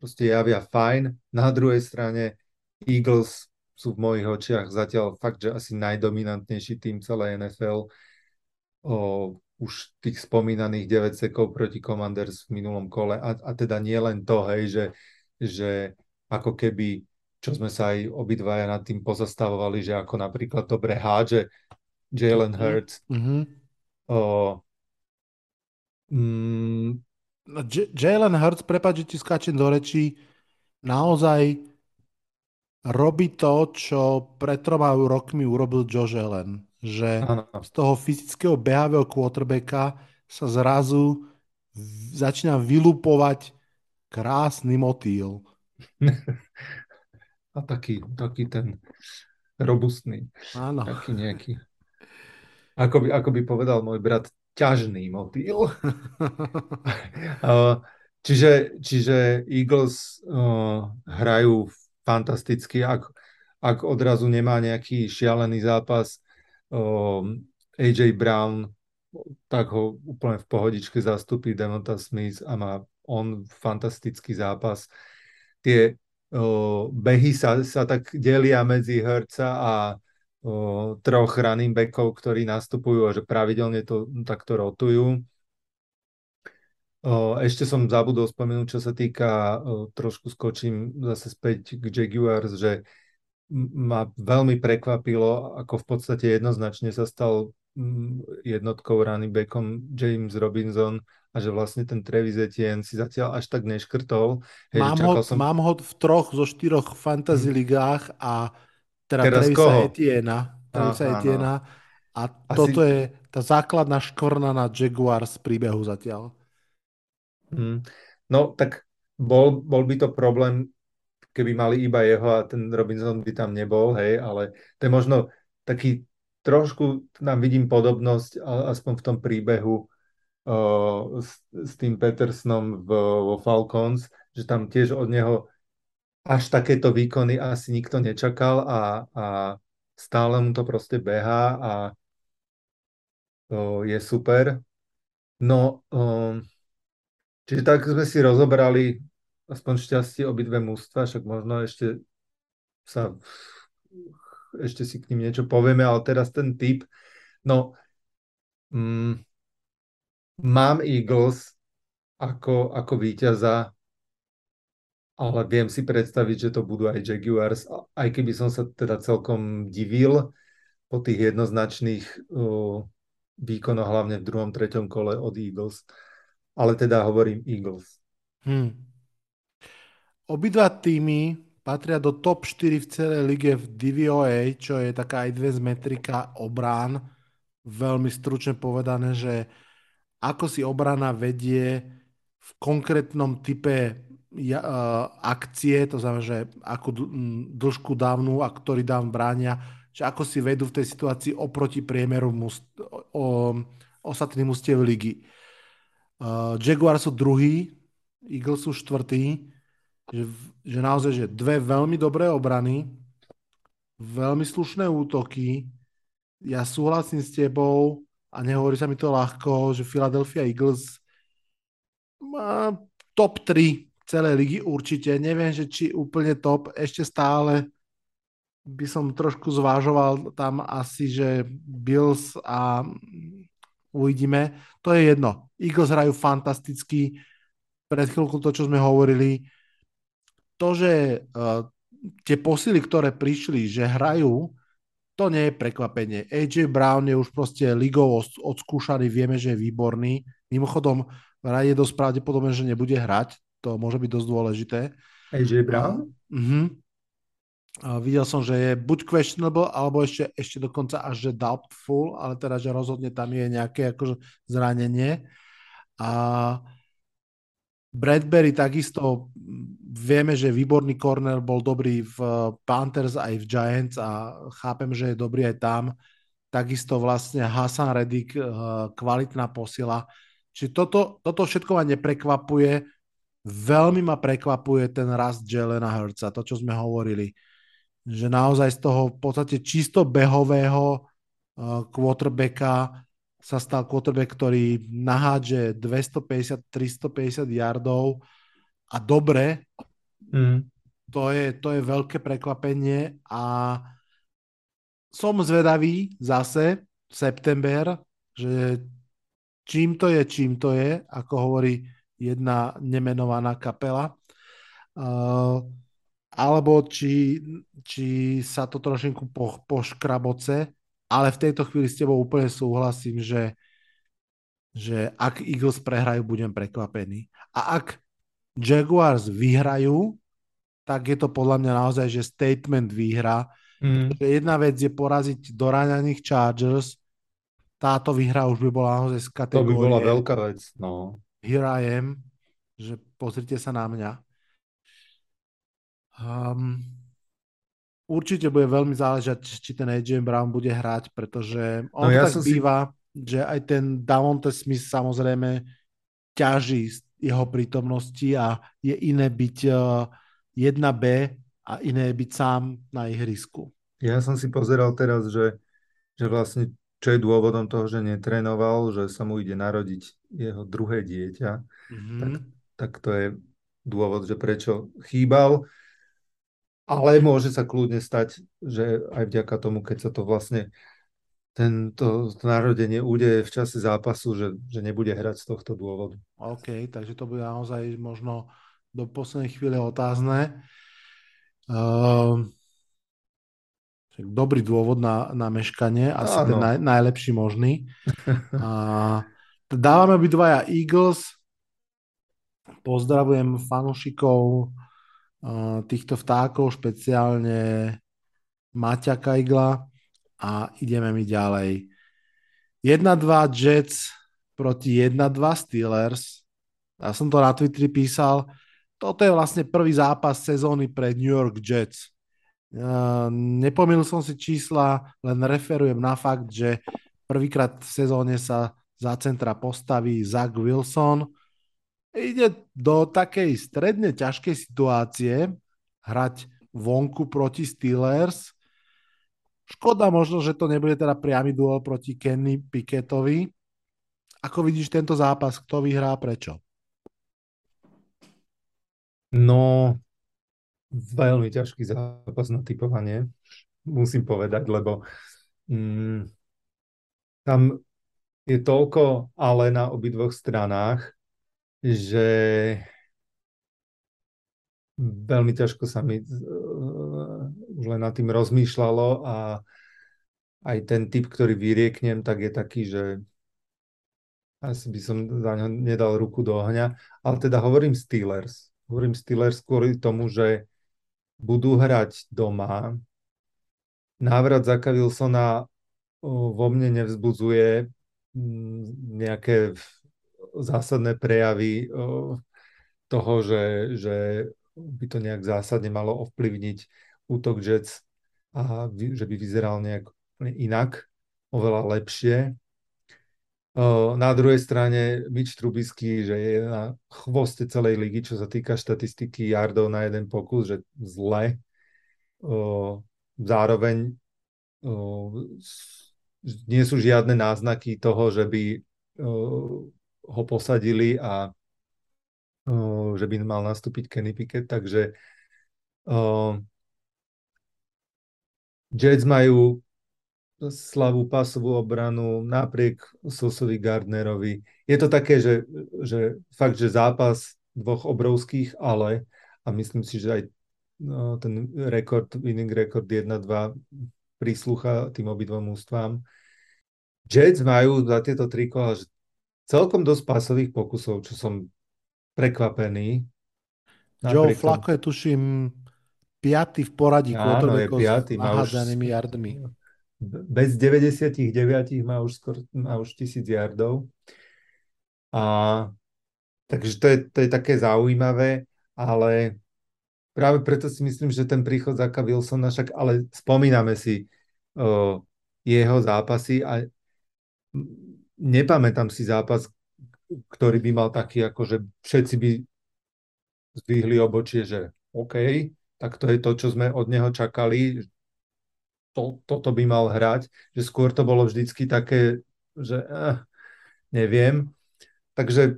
proste javia fajn. Na druhej strane Eagles sú v mojich očiach zatiaľ fakt, že asi najdominantnejší tým celé NFL. Už tých spomínaných 9 sekov proti Commanders v minulom kole. A teda nie len to, hej, že ako keby, čo sme sa aj obidvaja nad tým pozastavovali, že ako napríklad dobre hádže Jalen Hurts. Mm-hmm. Jalen Hurts, prepáč, že ti skáčem do rečí, naozaj robí to, čo pred 3 rokmi urobil Josh Allen. Že z toho fyzického behavého quarterbacka sa zrazu začína vylupovať krásny motýl. A taký ten robustný. Áno. Taký nejaký. Ako by povedal môj brat, ťažný motýl. Čiže Eagles hrajú fantasticky. Ak odrazu nemá nejaký šialený zápas AJ Brown, tak ho úplne v pohodičke zastupí Devonta Smith a má on fantastický zápas. Tie behy sa tak delia medzi Hurtsa a troch running backov, ktorí nastupujú a že pravidelne to takto rotujú. Ešte som zabudol spomenúť, čo sa týka, trošku skočím zase späť k Jaguars, že ma veľmi prekvapilo, ako v podstate jednoznačne sa stal jednotkou running backom James Robinson a že vlastne ten Travis Etienne si zatiaľ až tak neškrtol. Hej, mám ho v 3 zo 4 fantasy ligách a teraz Travisa Etienne a toto je tá základná škvrna na Jaguars príbehu zatiaľ. No tak bol by to problém, keby mali iba jeho a ten Robinson by tam nebol, hej, ale to je možno taký trošku, tam vidím podobnosť, aspoň v tom príbehu s tým Petersonom vo Falcons, že tam tiež od neho až takéto výkony asi nikto nečakal a stále mu to proste behá a je super. No, čiže tak sme si rozobrali aspoň šťastie obidve mužstva, však možno ešte si k ním niečo povieme, ale teraz ten tip. No, mám Eagles ako víťaza, ale viem si predstaviť, že to budú aj Jaguars, aj keby som sa teda celkom divil po tých jednoznačných výkonoch, hlavne v 2., 3. kole od Eagles. Ale teda hovorím Eagles. Obidva týmy patria do top 4 v celej lige v DVOA, čo je taká advanced metrika obrán. Veľmi stručne povedané, že ako si obrana vedie v konkrétnom type akcie, to znamená, že akú dĺžku dávnu a ktorý dávn bránia, že ako si vedú v tej situácii oproti priemeru ostatných mustiev ligy. Jaguars sú druhý, Eagles sú štvrtý. Že naozaj, že 2 veľmi dobré obrany, veľmi slušné útoky. Ja súhlasím s tebou a nehovorí sa mi to ľahko, že Philadelphia Eagles má top 3 celej ligy určite. Neviem, že či úplne top, ešte stále by som trošku zvážoval tam asi, že Bills a uvidíme. To je jedno. Eagles hrajú fantasticky. Pred chvíľkou to, čo sme hovorili, to, že tie posily, ktoré prišli, že hrajú, to nie je prekvapenie. AJ Brown je už proste ligou odskúšaný, vieme, že je výborný. Mimochodom, Ryan je dosť pravdepodobné, že nebude hrať. To môže byť dosť dôležité. AJ Brown? Videl som, že je buď questionable, alebo ešte dokonca až že doubtful, ale teda, že rozhodne tam je nejaké akože zranenie. A Bradbury takisto vieme, že výborný corner, bol dobrý v Panthers aj v Giants a chápem, že je dobrý aj tam. Takisto vlastne Hassan Reddick, kvalitná posila. Čiže toto všetko ma neprekvapuje. Veľmi ma prekvapuje ten rast Jalena Hurtsa, to, čo sme hovorili. Že naozaj z toho v podstate čisto behového quarterbacka sa stal quarterback, ktorý nahádže 250-350 yardov a dobre, to je veľké prekvapenie a som zvedavý zase v september, že čím to je, ako hovorí jedna nemenovaná kapela. Alebo či sa to trošinku poškraboce, ale v tejto chvíli s tebou úplne súhlasím, že ak Eagles prehrajú, budem prekvapený. A ak Jaguars vyhrajú, tak je to podľa mňa naozaj, že statement výhra. Jedna vec je poraziť doráňaných Chargers, táto výhra už by bola naozaj z kategórie. To by bola veľká vec, no. Here I am, že pozrite sa na mňa. Určite bude veľmi záležať, či ten AJ Brown bude hrať, pretože on býva, že aj ten Davante Smith samozrejme ťaží z jeho prítomnosti a je iné byť 1B a iné je byť sám na ihrisku. Ja som si pozeral teraz, že vlastne čo je dôvodom toho, že netrénoval, že sa mu ide narodiť jeho druhé dieťa, tak to je dôvod, že prečo chýbal. Ale môže sa kľudne stať, že aj vďaka tomu, keď sa to vlastne tento narodenie udeje v čase zápasu, že nebude hrať z tohto dôvodu. OK, takže to bude naozaj možno do poslednej chvíle otázne. Dobrý dôvod na meškanie, asi ten najlepší možný. Dávame obidvaja Eagles. Pozdravujem fanúšikov týchto vtákov, špeciálne Maťa Kajgla a ideme mi ďalej. 1-2 Jets proti 1-2 Steelers. Ja som to na Twitteri písal. Toto je vlastne prvý zápas sezóny pre New York Jets. Nepomýlil som si čísla, len referujem na fakt, že prvýkrát v sezóne sa za centra postaví Zach Wilson. Ide do takej stredne ťažkej situácie hrať vonku proti Steelers. Škoda možno, že to nebude teda priamy duel proti Kenny Pickettovi. Ako vidíš tento zápas? Kto vyhrá, prečo? No... Veľmi ťažký zápas na tipovanie, musím povedať, lebo tam je toľko ale na obidvoch stranách, že veľmi ťažko sa mi už len nad tým rozmýšľalo a aj ten tip, ktorý vyrieknem, tak je taký, že asi by som za ňo nedal ruku do ohňa, ale teda hovorím Steelers kvôli tomu, že budú hrať doma. Návrat Zacka Wilsona vo mne nevzbudzuje nejaké zásadné prejavy toho, že by to nejak zásadne malo ovplyvniť útok Jets a že by vyzeral nejak inak, oveľa lepšie. Na druhej strane Mitch Trubisky, že je na chvoste celej ligy, čo sa týka štatistiky yardov na jeden pokus, že zle. Zároveň nie sú žiadne náznaky toho, že by ho posadili a že by mal nastúpiť Kenny Pickett, takže Jets majú slabú pasovú obranu napriek Sosovi Gardnerovi. Je to také, že fakt, že zápas dvoch obrovských, ale a myslím si, že aj ten winning record 1-2 príslucha tým obidvom ústvám. Jets majú za tieto tri kola celkom dosť pasových pokusov, čo som prekvapený. Joe Flacco je tuším piaty v poradí quarterbackov s nahádzenými yardmi. Bez 99 má už 1000 yardov. A takže to je také zaujímavé, ale práve preto si myslím, že ten príchod Zacka Wilsona, však ale spomíname si jeho zápasy a nepamätám si zápas, ktorý by mal taký, ako že všetci by zdvihli obočie, že OK, tak to je to, čo sme od neho čakali, toto by mal hrať, že skôr to bolo vždycky také, že neviem. Takže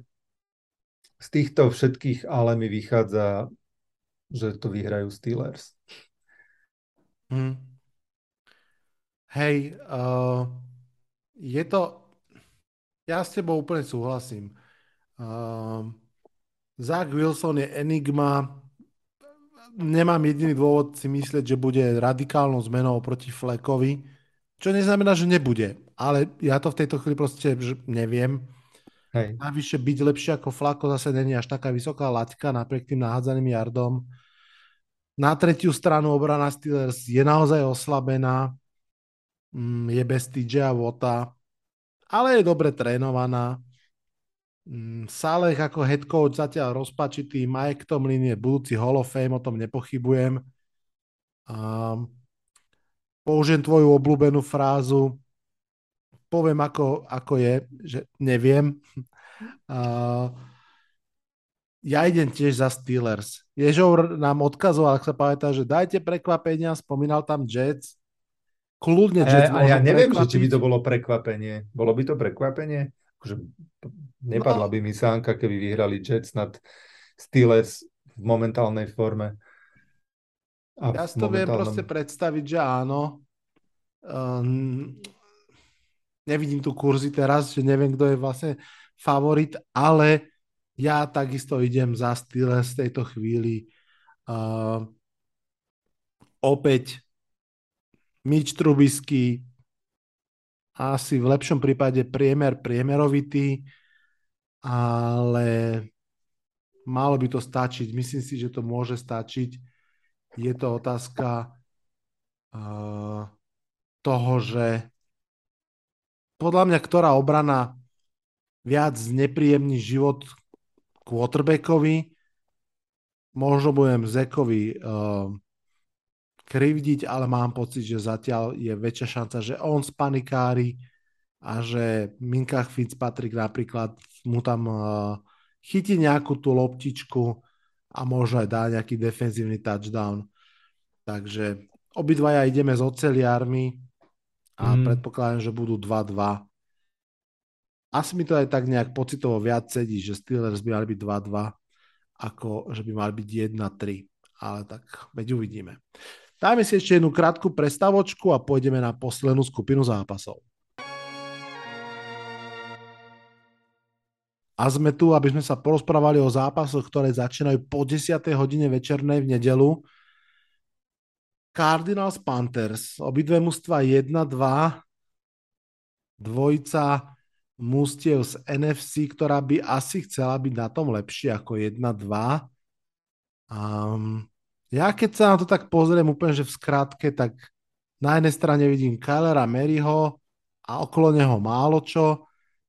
z týchto všetkých ale mi vychádza, že to vyhrajú Steelers. Hej, je to... Ja s tebou úplne súhlasím. Zach Wilson je enigma. Nemám jediný dôvod si myslieť, že bude radikálnou zmenou proti Fleckovi, čo neznamená, že nebude. Ale ja to v tejto chvíli proste neviem. Hej. Navyše byť lepšie ako Flacco zase není až taká vysoká laťka napriek tým nahádzaným yardom. Na tretiu stranu obrana Steelers je naozaj oslabená. Je bez TJ Watta, ale je dobre trénovaná. Saleh ako head coach zatiaľ rozpačitý, Mike Tomlin je budúci Hall of Fame, o tom nepochybujem. Použijem tvoju obľúbenú frázu, poviem ako je, že neviem. Ja idem tiež za Steelers. Ježov nám odkazoval, ak sa pamätá, že dajte prekvapenia, spomínal tam Jets. Kľudne Jets môžu ja neviem, prekvapiť. Či by to bolo prekvapenie. Bolo by to prekvapenie? Nepadla by mi sánka, keby vyhrali Jets nad Steelers v momentálnej forme. A ja si to viem proste predstaviť, že áno. Nevidím tu kurzy teraz, že neviem, kto je vlastne favorit, ale ja takisto idem za Steelers v tejto chvíli. Opäť Mitch Trubisky asi v lepšom prípade priemerovitý, ale malo by to stačiť. Myslím si, že to môže stačiť. Je to otázka toho, že podľa mňa, ktorá obrana viac znepríjemní život quarterbackovi, možno budem Zekovi krivdiť, ale mám pocit, že zatiaľ je väčšia šanca, že on spanikári a že Minkah Fitzpatrick napríklad mu tam chytí nejakú tú loptičku a možno aj dá nejaký defenzívny touchdown. Takže obidvaja ideme s oceliármi a predpokladám, že budú 2-2. Asi mi to aj tak nejak pocitovo viac sedí, že Steelers by mali byť 2-2, ako že by mali byť 1-3. Ale tak veď uvidíme. Dajme si ešte jednu krátku prestavočku a pôjdeme na poslednú skupinu zápasov. A sme tu, aby sme sa porozprávali o zápasoch, ktoré začínajú po 10. hodine večernej v nedeľu. Cardinals Panthers, obidve mužstva 1-2, dvojica mužstiev z NFC, ktorá by asi chcela byť na tom lepšie ako 1-2. Ja keď sa na to tak pozriem úplne, že v skratke, tak na jednej strane vidím Kylera Maryho a okolo neho málo čo,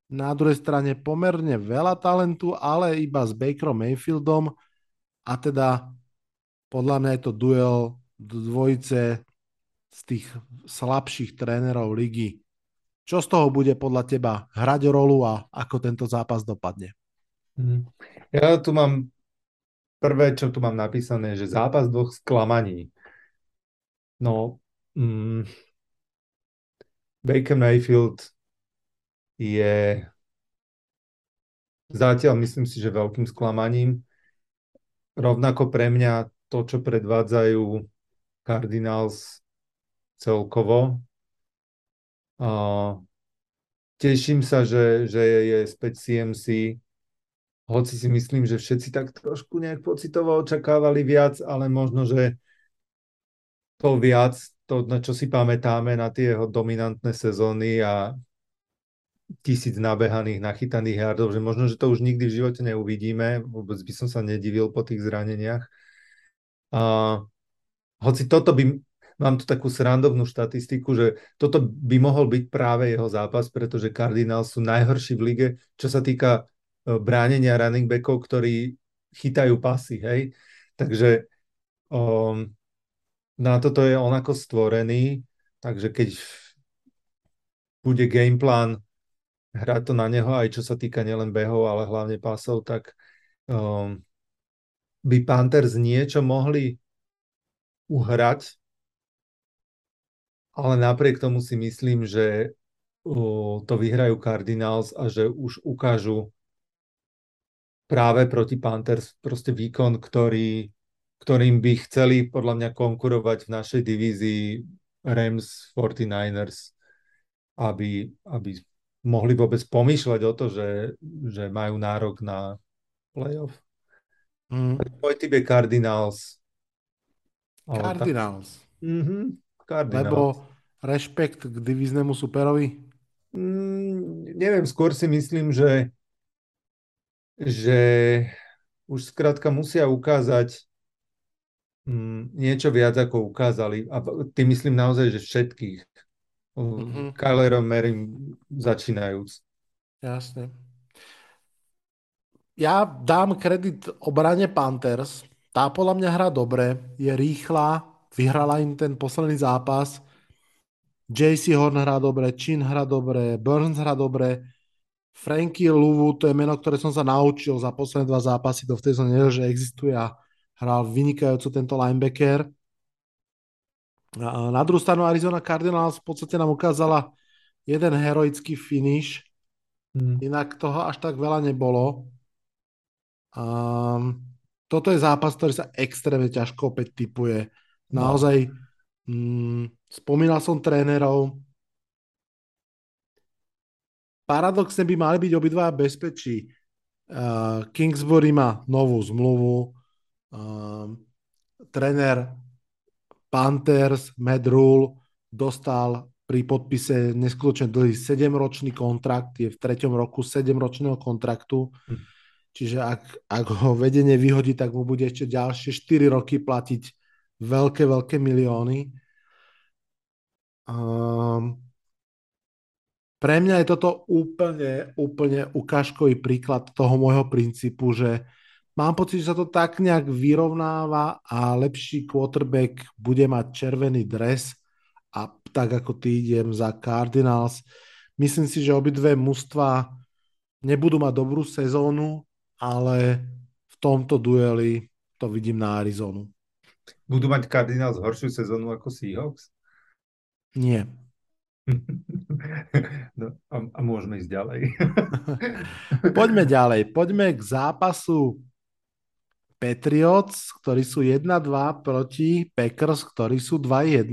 na druhej strane pomerne veľa talentu, ale iba s Bakerom Mayfieldom a teda podľa mňa je to duel dvojice z tých slabších trénerov ligy. Čo z toho bude podľa teba hrať rolu a ako tento zápas dopadne? Ja tu mám prvé, čo tu mám napísané, že zápas dvoch sklamaní. No, Baker Mayfield je zatiaľ, myslím si, že veľkým sklamaním. Rovnako pre mňa to, čo predvádzajú Cardinals celkovo. Teším sa, že je späť CMC, hoci si myslím, že všetci tak trošku nejak pocitovo očakávali viac, ale možno, že to viac, to, na čo si pamätáme, na tie jeho dominantné sezóny a 1000 nabehaných, nachytaných yardov, že možno, že to už nikdy v živote neuvidíme, vôbec by som sa nedivil po tých zraneniach. Hoci toto by... Mám tu takú srandovnú štatistiku, že toto by mohol byť práve jeho zápas, pretože Cardinals sú najhorší v lige, čo sa týka bránenia running backov, ktorí chytajú pasy, hej. Takže na toto je on ako stvorený, takže keď bude gameplan hrať to na neho, aj čo sa týka nielen behov, ale hlavne pasov, tak by Panthers niečo mohli uhrať. Ale napriek tomu si myslím, že to vyhrajú Cardinals a že už ukážu práve proti Panthers proste výkon, ktorým by chceli podľa mňa konkurovať v našej divízii Rams 49ers, aby mohli vôbec pomýšľať o to, že majú nárok na playoff. Tvoj typ je Cardinals. Cardinals. Mhm. Cardinals. Lebo rešpekt k divíznemu superovi? Neviem, skôr si myslím, že už skrátka musia ukázať niečo viac, ako ukázali. A tým myslím naozaj, že všetkých. Kylerom Merrim začínajúc. Jasne. Ja dám kredit obrane Panthers. Tá podľa mňa hrá dobre. Je rýchla. Vyhrala im ten posledný zápas. JC Horn hrá dobre, Chin hrá dobre, Burns hrá dobre, Frankie Louvu, to je meno, ktoré som sa naučil za posledné dva zápasy, dovtedy som nevedel, že existuje a hral vynikajúco tento linebacker. Na druhú stranu Arizona Cardinals v podstate nám ukázala jeden heroický finish, inak toho až tak veľa nebolo. Toto je zápas, ktorý sa extrémne ťažko opäť tipuje. Naozaj, spomínal som trénerov. Paradoxne by mali byť obidva bezpečí. Kingsbury má novú zmluvu. Tréner Panthers, Matt Rule, dostal pri podpise neskutočne dlhý 7-ročný kontrakt. Je v 3. roku 7-ročného kontraktu. Čiže ak ho vedenie vyhodí, tak mu bude ešte ďalšie 4 roky platiť veľké milióny. Pre mňa je toto úplne ukážkový príklad toho môjho princípu, že mám pocit, že sa to tak nejak vyrovnáva a lepší quarterback bude mať červený dres a tak ako ty idem za Cardinals. Myslím si, že obidve mužstva nebudú mať dobrú sezónu, ale v tomto dueli to vidím na Arizonu. Budú mať Cardinals horšiu sezónu ako Seahawks? Nie. No, a môžeme ísť ďalej. Poďme ďalej. Poďme k zápasu Patriots, ktorí sú 1-2 proti Packers, ktorí sú 2-1.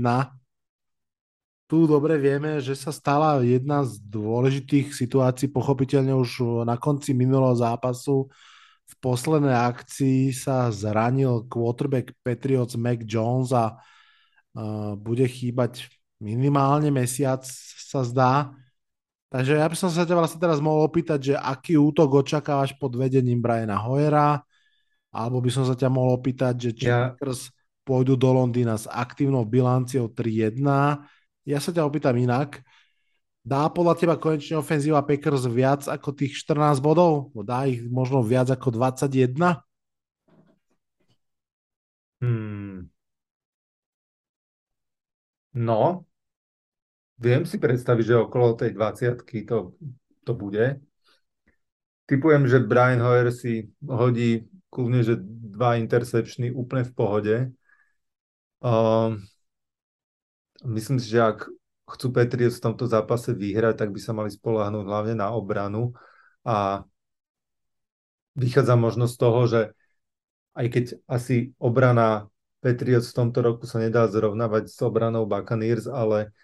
Tu dobre vieme, že sa stala jedna z dôležitých situácií, pochopiteľne už na konci minulého zápasu. V poslednej akcii sa zranil quarterback Patriots Mac Jones a bude chýbať minimálne mesiac, sa zdá. Takže ja by som sa ťa vlastne teraz mohol opýtať, že aký útok očakávaš pod vedením Briana Hoyera, alebo by som sa ťa mohol opýtať, že Packers pôjdu do Londýna s aktívnou bilanciou 3-1. Ja sa ťa opýtam inak. Dá podľa teba konečne ofenzíva Packers viac ako tých 14 bodov? Dá ich možno viac ako 21? No. Viem si predstaviť, že okolo tej 20-ky to bude. Tipujem, že Brian Hoyer si hodí kľudne, že 2 interceptiony úplne v pohode. Myslím si, že ak chcú Patriots v tomto zápase vyhrať, tak by sa mali spoľahnúť hlavne na obranu a vychádza možno z toho, že aj keď asi obrana Patriots v tomto roku sa nedá zrovnávať s obranou Buccaneers, ale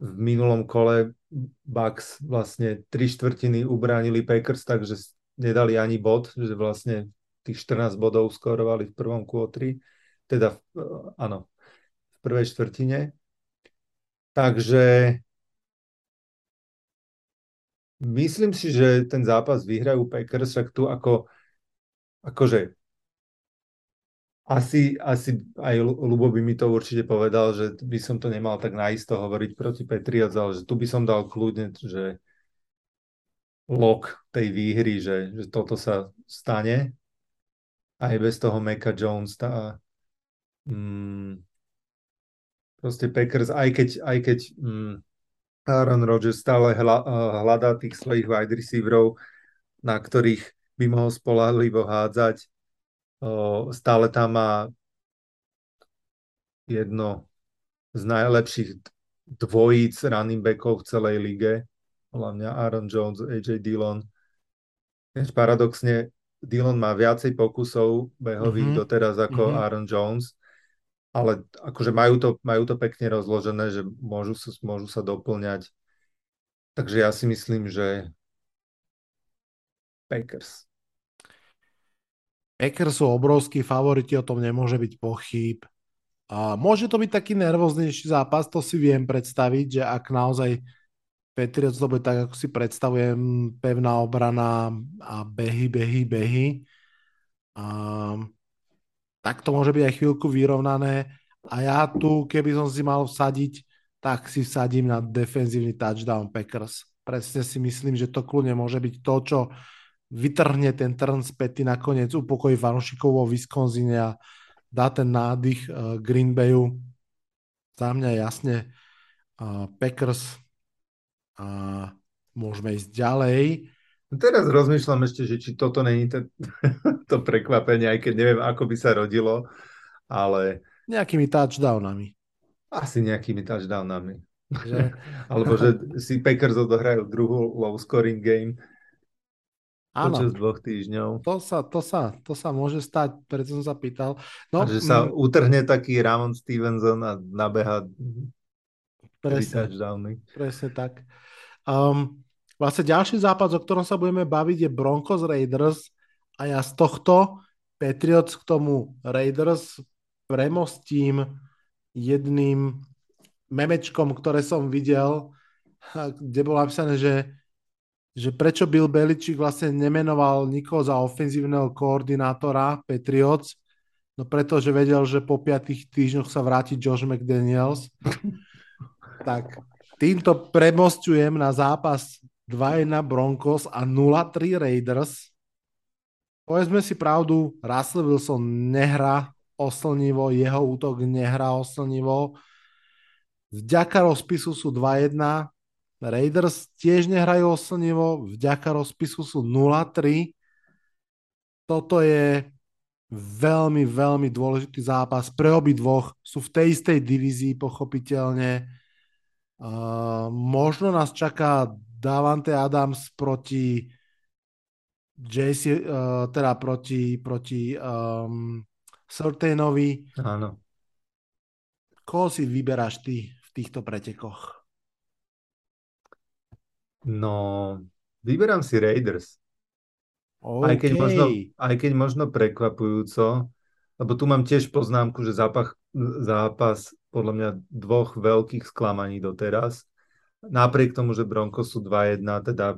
v minulom kole Bucks vlastne 3/4 ubránili Packers, takže nedali ani bod, že vlastne tých 14 bodov skorovali v prvom quarteri, teda áno, v prvej štvrtine. Takže myslím si, že ten zápas vyhrajú Packers, však tu akože Asi aj Ľubo by mi to určite povedal, že by som to nemal tak naisto hovoriť proti Patriots, ale že tu by som dal kľudne, že lok tej výhry, že toto sa stane. Aj bez toho Maca Jones. Proste Packers, aj keď Aaron Rodgers stále hľadá tých svojich wide receiverov, na ktorých by mohol spoľahlivo hádzať, stále tam má jedno z najlepších dvojíc running backov v celej lige. Podľa mňa Aaron Jones, AJ Dillon. Paradoxne, Dillon má viacej pokusov behových doteraz ako Aaron Jones, ale akože majú to pekne rozložené, že môžu sa doplňať. Takže ja si myslím, že Packers. Packers sú obrovskí favoriti, o tom nemôže byť pochýb. A môže to byť taký nervóznejší zápas, to si viem predstaviť, že ak naozaj Patriots to bude tak, ako si predstavujem, pevná obrana a behy. A tak to môže byť aj chvíľku vyrovnané. A ja tu, keby som si mal vsadiť, tak si vsadím na defenzívny touchdown Packers. Presne si myslím, že to kľudne môže byť to, čo vytrhne ten trn späty nakoniec, upokojí fanúšikov vo Wisconsine a dá ten nádych Green Bayu. Za mňa jasne Packers a môžeme ísť ďalej. Teraz rozmýšľam ešte, že či toto není to prekvapenie, aj keď neviem, ako by sa rodilo, ale... Nejakými touchdownami. Asi nejakými touchdownami. Že? Alebo že si Packers odohrajú druhú low-scoring game. Áno, počas 2 týždňov. To sa môže stať, preto som sa pýtal. No, a že sa utrhne taký Ramon Stevenson a nabeha presne tak. Vlastne ďalší zápas, o ktorom sa budeme baviť, je Broncos Raiders a ja z tohto Patriots k tomu Raiders premostím jedným memečkom, ktoré som videl, kde bolo napísané, že prečo Bill Belichick vlastne nemenoval nikoho za ofenzívneho koordinátora Patriots, no pretože vedel, že po 5 týždňoch sa vráti Josh McDaniels. Tak týmto premosťujem na zápas 2-1 Broncos a 0-3 Raiders. Povedzme si pravdu, Russell Wilson nehrá oslnivo, jeho útok nehrá oslnivo. Vďaka rozpisu sú 2-1, Raiders tiež nehrajú oslnivo, vďaka rozpisu sú 0-3. Toto je veľmi, veľmi dôležitý zápas pre obidvoch. Sú v tej istej divízii, pochopiteľne. Možno nás čaká Davante Adams proti JC, teda proti Surtainovi. Áno. Koho si vyberáš ty v týchto pretekoch? No, vyberám si Raiders. Okay. Aj keď možno prekvapujúco, lebo tu mám tiež poznámku, že zápas podľa mňa 2 veľkých sklamaní doteraz. Napriek tomu, že Broncos sú 2-1, teda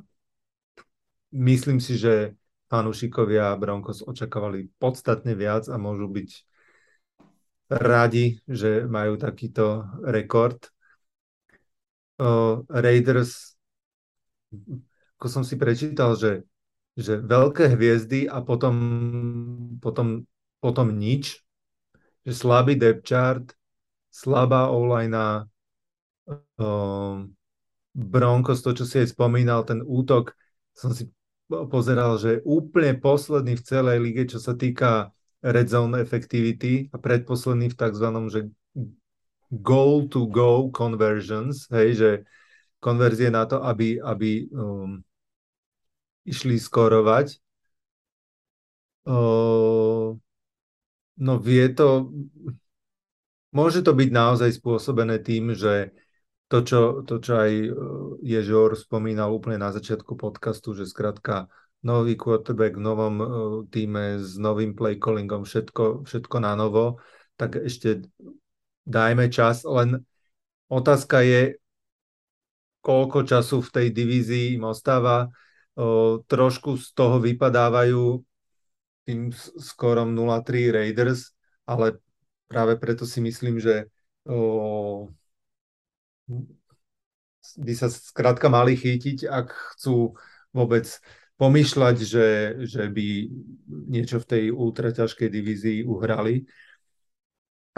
myslím si, že fanúšikovia Broncos očakávali podstatne viac a môžu byť radi, že majú takýto rekord. Raiders, ako som si prečítal, že veľké hviezdy a potom nič, že slabý depth chart, slabá online, Broncos, to, čo si aj spomínal, ten útok, som si pozeral, že je úplne posledný v celej lige, čo sa týka red zone effectivity a predposledný v takzvanom, že goal to go conversions, hej, že konverzie na to, aby išli skorovať. No vie to... Môže to byť naozaj spôsobené tým, že to, čo aj Ježor spomínal úplne na začiatku podcastu, že skrátka nový quarterback v novom týme s novým play callingom, všetko na novo, tak ešte dajme čas, len otázka je, koľko času v tej divízii im ostáva. Trošku z toho vypadávajú tým skorom 0-3 Raiders a ale práve preto si myslím, že by sa skrátka mali chytiť, ak chcú vôbec pomýšľať, že by niečo v tej ultraťažkej divízii uhrali.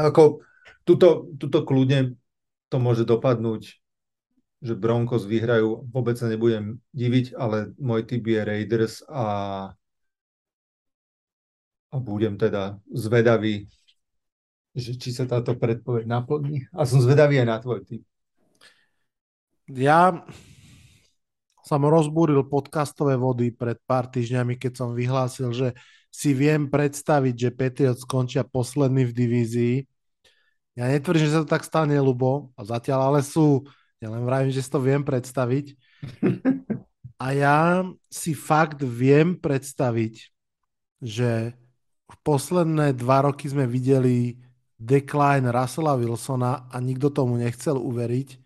Ako tuto kľudne to môže dopadnúť, že Broncos vyhrajú, vôbec sa nebudem diviť, ale môj typ je Raiders a budem teda zvedavý, že či sa táto predpoveď naplní. A som zvedavý aj na tvoj typ. Ja som rozbúril podcastové vody pred pár týždňami, keď som vyhlásil, že si viem predstaviť, že Patriots skončia posledný v divízii. Ja netvrdím, že sa to tak stane, Ľubo, a zatiaľ ale sú... Ja len vravím, že si to viem predstaviť. A ja si fakt viem predstaviť, že v posledné 2 roky sme videli decline Russella Wilsona a nikto tomu nechcel uveriť.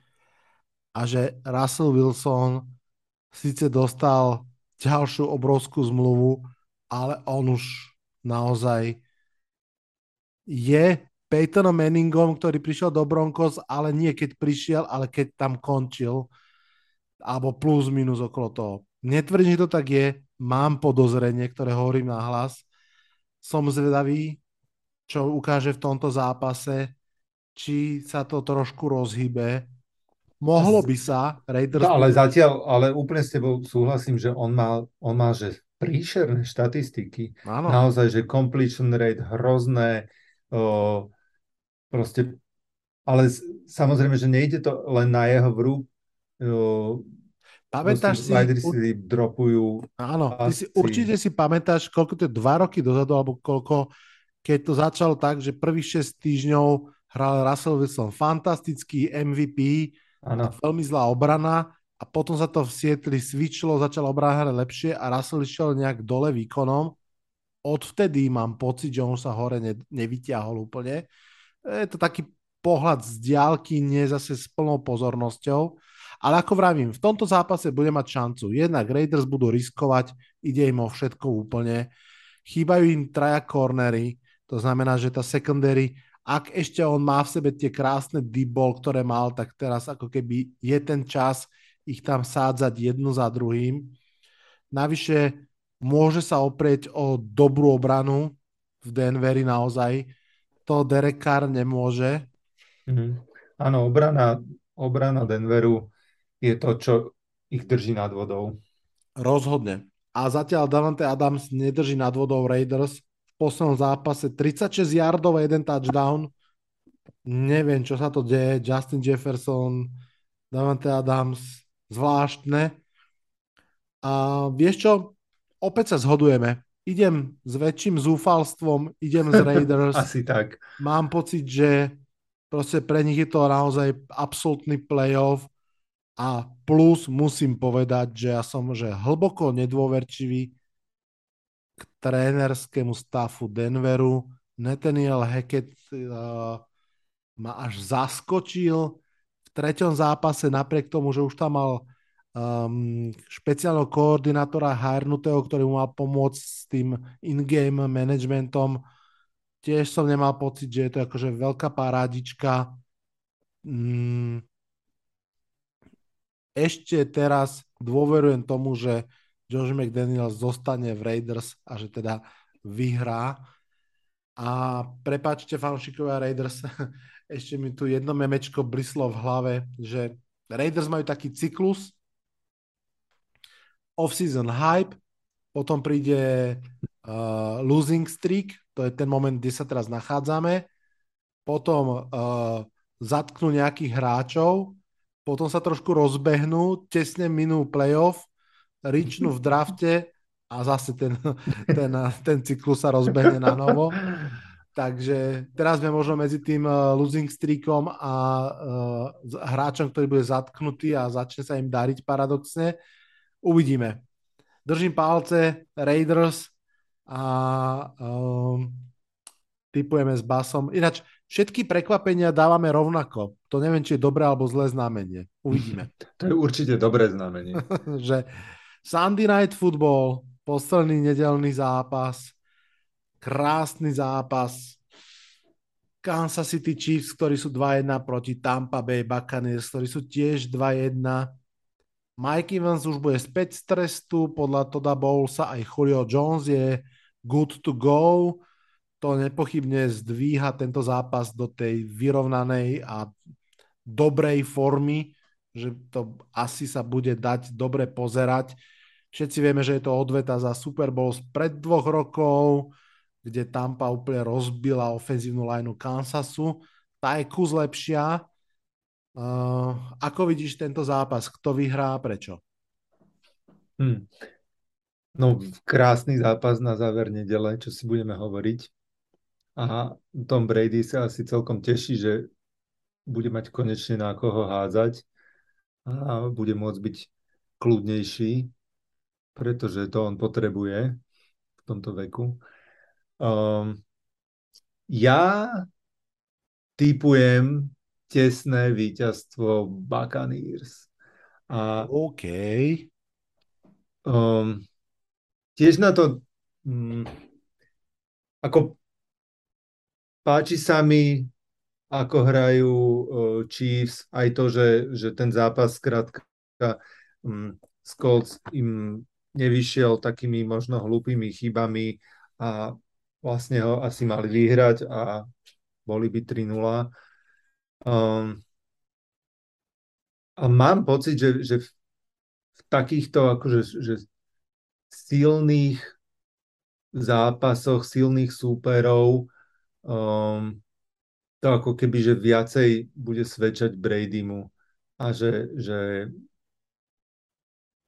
A že Russell Wilson síce dostal ďalšiu obrovskú zmluvu, ale on už naozaj je... Peytonom Manningom, ktorý prišiel do Broncos, ale nie keď prišiel, ale keď tam končil, alebo plus minus okolo toho. Netvrdím, že to tak je, mám podozrenie, ktoré hovorím nahlas. Som zvedavý, čo ukáže v tomto zápase, či sa to trošku rozhybe. Mohlo by sa Raiders... No, ale zatiaľ, ale úplne s tebou súhlasím, že on má že príšerné štatistiky. Áno. Naozaj, že completion rate hrozné, proste, ale samozrejme, že nejde to len na jeho vrú. Pamätáš si... Slideri si dropujú. Áno, ty si určite si pamätáš, koľko to je 2 roky dozadu, alebo koľko, keď to začalo tak, že prvých 6 týždňov hral Russell Wilson fantastický MVP, veľmi zlá obrana a potom sa to v Sietli svičilo, začala obrana hrať lepšie a Russell išiel nejak dole výkonom. Odvtedy mám pocit, že on sa hore nevyťahol úplne. Je to taký pohľad z diaľky, nie zase s plnou pozornosťou. Ale ako vravím, v tomto zápase bude mať šancu. Jednak Raiders budú riskovať, ide im o všetko úplne. Chýbajú im 3 cornery, to znamená, že tá secondary, ak ešte on má v sebe tie krásne deep ball, ktoré mal, tak teraz ako keby je ten čas ich tam sádzať jedno za druhým. Navyše môže sa oprieť o dobrú obranu v Denveri naozaj. To Derek Carr nemôže. Áno, obrana Denveru je to, čo ich drží nad vodou. Rozhodne. A zatiaľ Davante Adams nedrží nad vodou Raiders. V poslednom zápase 36 yardov a 1 touchdown. Neviem, čo sa to deje. Justin Jefferson, Davante Adams, zvláštne. A vieš čo? Opäť sa zhodujeme. Idem s väčším zúfalstvom, idem z Raiders. Asi tak. Mám pocit, že proste pre nich je to naozaj absolútny playoff a plus musím povedať, že ja som hlboko nedôverčivý k trénerskému stafu Denveru. Nathaniel Hackett ma až zaskočil v 3. zápase napriek tomu, že už tam mal špeciálneho koordinátora hárnutého, ktorý mu mal pomôcť s tým in-game managementom. Tiež som nemal pocit, že je to akože veľká parádička. Ešte teraz dôverujem tomu, že Josh McDaniel zostane v Raiders a že teda vyhrá. A prepáčte, fanšikovia Raiders, ešte mi tu jedno memečko blislo v hlave, že Raiders majú taký cyklus, off-season hype, potom príde losing streak, to je ten moment, kde sa teraz nachádzame, potom zatknú nejakých hráčov, potom sa trošku rozbehnú, tesne minú playoff, ričnú v drafte a zase ten cyklus sa rozbehne na novo. Takže teraz sme možno medzi tým losing streakom a hráčom, ktorý bude zatknutý a začne sa im dariť paradoxne. Uvidíme. Držím palce Raiders a tipujeme s Basom. Ináč, všetky prekvapenia dávame rovnako. To neviem, či je dobré alebo zlé znamenie. Uvidíme. To je určite dobré znamenie. Že Sunday Night Football, posledný nedeľný zápas, krásny zápas, Kansas City Chiefs, ktorí sú 2-1 proti Tampa Bay Buccaneers, ktorí sú tiež 2-1. Mike Evans už bude späť z trestu, podľa Toda Bowlesa aj Julio Jones je good to go. To nepochybne zdvíha tento zápas do tej vyrovnanej a dobrej formy, že to asi sa bude dať dobre pozerať. Všetci vieme, že je to odveta za Super Bowl spred 2 rokov, kde Tampa úplne rozbila ofenzívnu lineu Kansasu. Tá je kus lepšia. Ako vidíš tento zápas? Kto vyhrá a prečo? No, krásny zápas na záver nedele, čo si budeme hovoriť. A Tom Brady sa asi celkom teší, že bude mať konečne na koho házať a bude môcť byť kľudnejší, pretože to on potrebuje v tomto veku. Ja tipujem tesné víťazstvo Buccaneers. OK. Tiež na to ako páči sa mi, ako hrajú Chiefs, aj to, že ten zápas skrátka z Colts im nevyšiel takými možno hlúpými chybami a vlastne ho asi mali vyhrať a boli by 3-0. A mám pocit, že v takýchto akože, že silných zápasoch, silných súperov to ako keby, že viacej bude svedčať Bradymu a že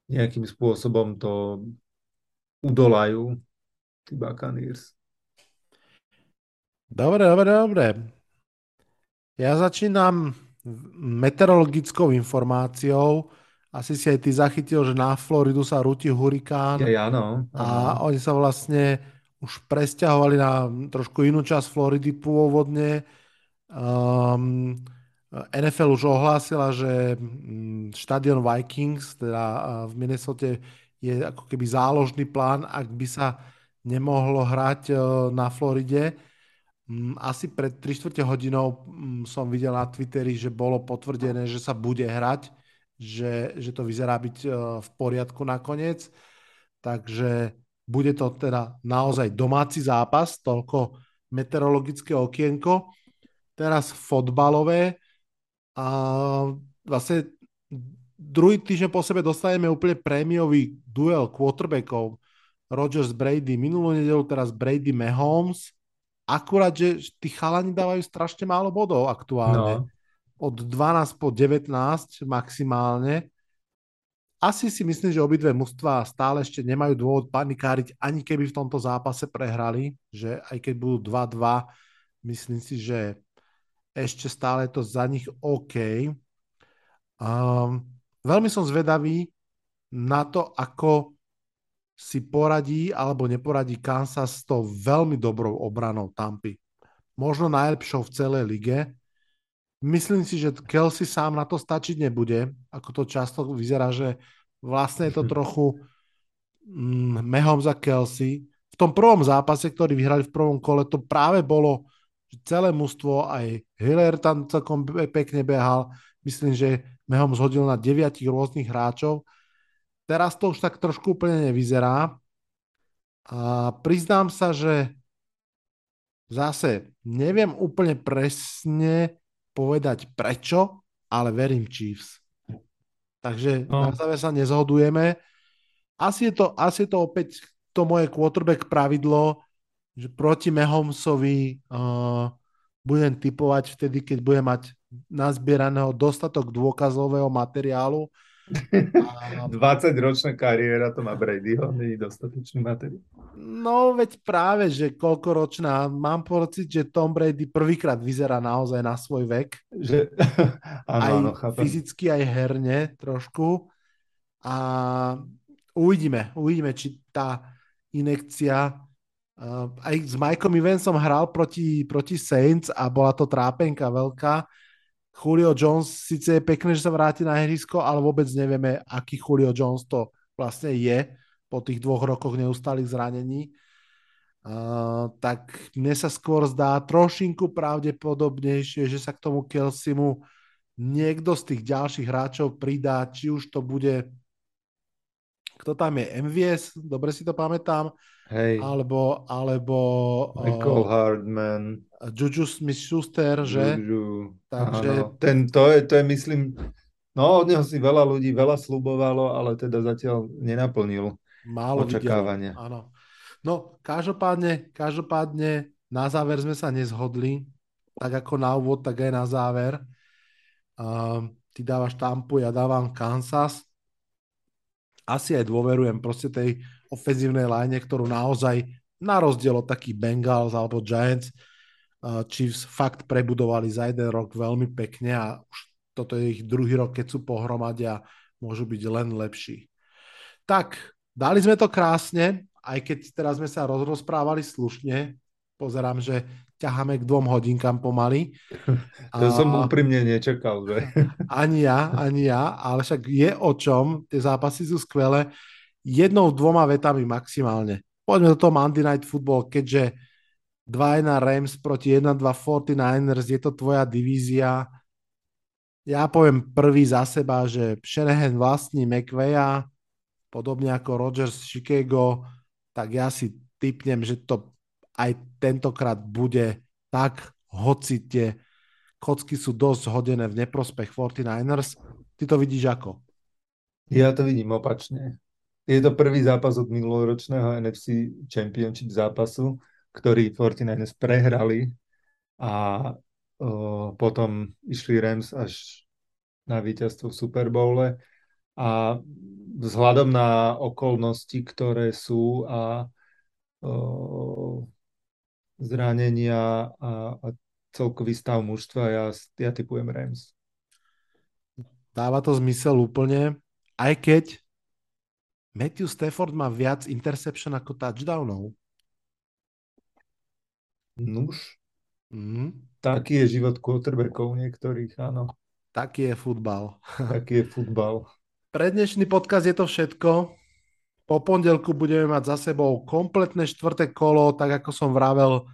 nejakým spôsobom to udolajú tí Buccaneers. Dobre. Ja začínam meteorologickou informáciou. Asi si aj ty zachytil, že na Floridu sa rúti hurikán. A oni sa vlastne už presťahovali na trošku inú časť Floridy pôvodne. NFL už ohlásila, že štadión Vikings, teda v Minnesote, je ako keby záložný plán, ak by sa nemohlo hrať na Floride. Asi pred 3/4 hodinou som videl na Twitteri, že bolo potvrdené, že sa bude hrať. Že to vyzerá byť v poriadku nakoniec. Takže bude to teda naozaj domáci zápas, toľko meteorologické okienko. Teraz fotbalové. A vlastne druhý týždeň po sebe dostaneme úplne prémiový duel quarterbackov. Rodgers Brady minulú nedeľu, teraz Brady Mahomes. Akurát, že tí chalani dávajú strašne málo bodov aktuálne. No. Od 12 po 19 maximálne. Asi si myslím, že obidve mužstvá stále ešte nemajú dôvod panikáriť, ani keby v tomto zápase prehrali, že aj keď budú 2-2, myslím si, že ešte stále to za nich OK. Veľmi som zvedavý na to, ako si poradí alebo neporadí Kansas s tou veľmi dobrou obranou Tampy. Možno najlepšou v celej lige. Myslím si, že Kelsey sám na to stačiť nebude, ako to často vyzerá, že vlastne je to trochu mehom za Kelsey. V tom prvom zápase, ktorý vyhrali v prvom kole, to práve bolo celé mužstvo, aj Hiller tam celkom pekne behal. Myslím, že mehom zhodil na 9 rôznych hráčov. Teraz to už tak trošku úplne nevyzerá. A priznám sa, že zase neviem úplne presne povedať prečo, ale verím Chiefs. Takže na záver sa nezhodujeme. Asi je to opäť to moje quarterback pravidlo, že proti Mahomesovi budem tipovať vtedy, keď budem mať nazbieraného dostatok dôkazového materiálu. 20-ročná kariéra to má Bradyho, nie je dostatočný materiál. No veď práve, že koľkoročná. Mám pocit, že Tom Brady prvýkrát vyzerá naozaj na svoj vek. Že... Áno, chápem. Fyzicky, aj herne trošku. A uvidíme, či tá inekcia... Aj s Mikeom Evansom hral proti Saints a bola to trápenka veľká. Julio Jones, síce je pekné, že sa vráti na ihrisko, ale vôbec nevieme, aký Julio Jones to vlastne je po tých 2 rokoch neustálých zranení. tak mne sa skôr zdá trošinku pravdepodobnejšie, že sa k tomu Kelsimu niekto z tých ďalších hráčov pridá, či už to bude, kto tam je, MVS, dobre si to pamätám, hej, alebo Michael Hardman, Juju Smith-Schuster, že? Juju. Takže... To je, myslím, no od neho si veľa ľudí, veľa slubovalo, ale teda zatiaľ nenaplnil málo očakávania. Videl, áno. No, každopádne na záver sme sa nezhodli, tak ako na úvod, tak aj na záver. Ty dávaš Tampu, ja dávam Kansas. Asi aj dôverujem proste tej ofenzívnej line, ktorú naozaj na rozdiel od takých Bengals alebo Giants, Chiefs fakt prebudovali za jeden rok veľmi pekne a už toto je ich druhý rok, keď sú pohromade a môžu byť len lepší. Tak, dali sme to krásne. Aj keď teraz sme sa rozprávali slušne, pozerám, že ťaháme k 2 hodinkám pomaly. To som úprimne nečakal, že? Ani ja, ale však je o čom, tie zápasy sú skvelé. 1-2 vetami maximálne. Poďme do toho Monday Night Football, keďže 2-1 Rams proti 1-2 49ers, je to tvoja divízia. Ja poviem prvý za seba, že Shanahan vlastní McVaya, podobne ako Rodgers z Chicago, tak ja si tipnem, že to aj tentokrát bude tak, hoci tie kocky sú dosť hodené v neprospech 49ers. Ty to vidíš ako? Ja to vidím opačne. Je to prvý zápas od minuloročného NFC Championship zápasu, ktorý 49ers prehrali a potom išli Rams až na víťazstvo v Super Bowle. A vzhľadom na okolnosti, ktoré sú a zranenia a celkový stav mužstva, ja tipujem Rams. Dáva to zmysel úplne, aj keď Matthew Stafford má viac interception ako touchdownov. Nuž. Taký je život quarterbackov niektorých, áno. Taký je futbal. Pre dnešný podcast je to všetko. Po pondelku budeme mať za sebou kompletné 4. kolo, tak ako som vravel,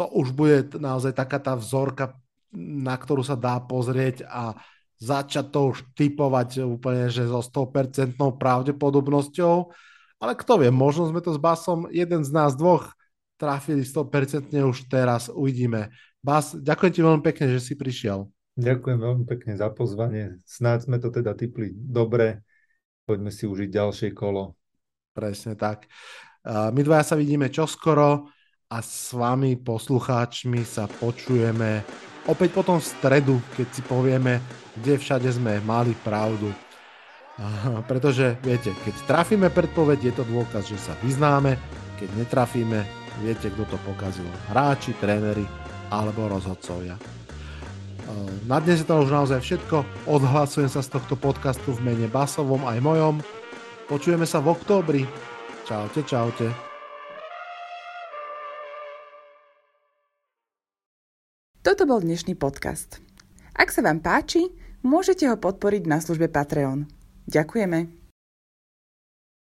to už bude naozaj taká tá vzorka, na ktorú sa dá pozrieť a začať to už tipovať úplne, že so 100% pravdepodobnosťou. Ale kto vie, možno sme to s Basom, jeden z nás dvoch, trafili 100% už teraz, uvidíme. Bas, ďakujem ti veľmi pekne, že si prišiel. Ďakujem veľmi pekne za pozvanie. Snáď sme to teda tipli dobre. Poďme si užiť ďalšie kolo. Presne tak. My dvaja sa vidíme čoskoro a s vami poslucháčmi sa počujeme opäť potom v stredu, keď si povieme, kde všade sme mali pravdu. Pretože viete, keď trafíme predpoveď, je to dôkaz, že sa vyznáme. Keď netrafíme, viete, kto to pokazil. Hráči, tréneri alebo rozhodcovia. Na dnes je to už naozaj všetko. Odhlasujem sa z tohto podcastu v mene Basovom aj mojom. Počujeme sa v októbri. Čaute. Toto bol dnešný podcast. Ak sa vám páči, môžete ho podporiť na službe Patreon. Ďakujeme.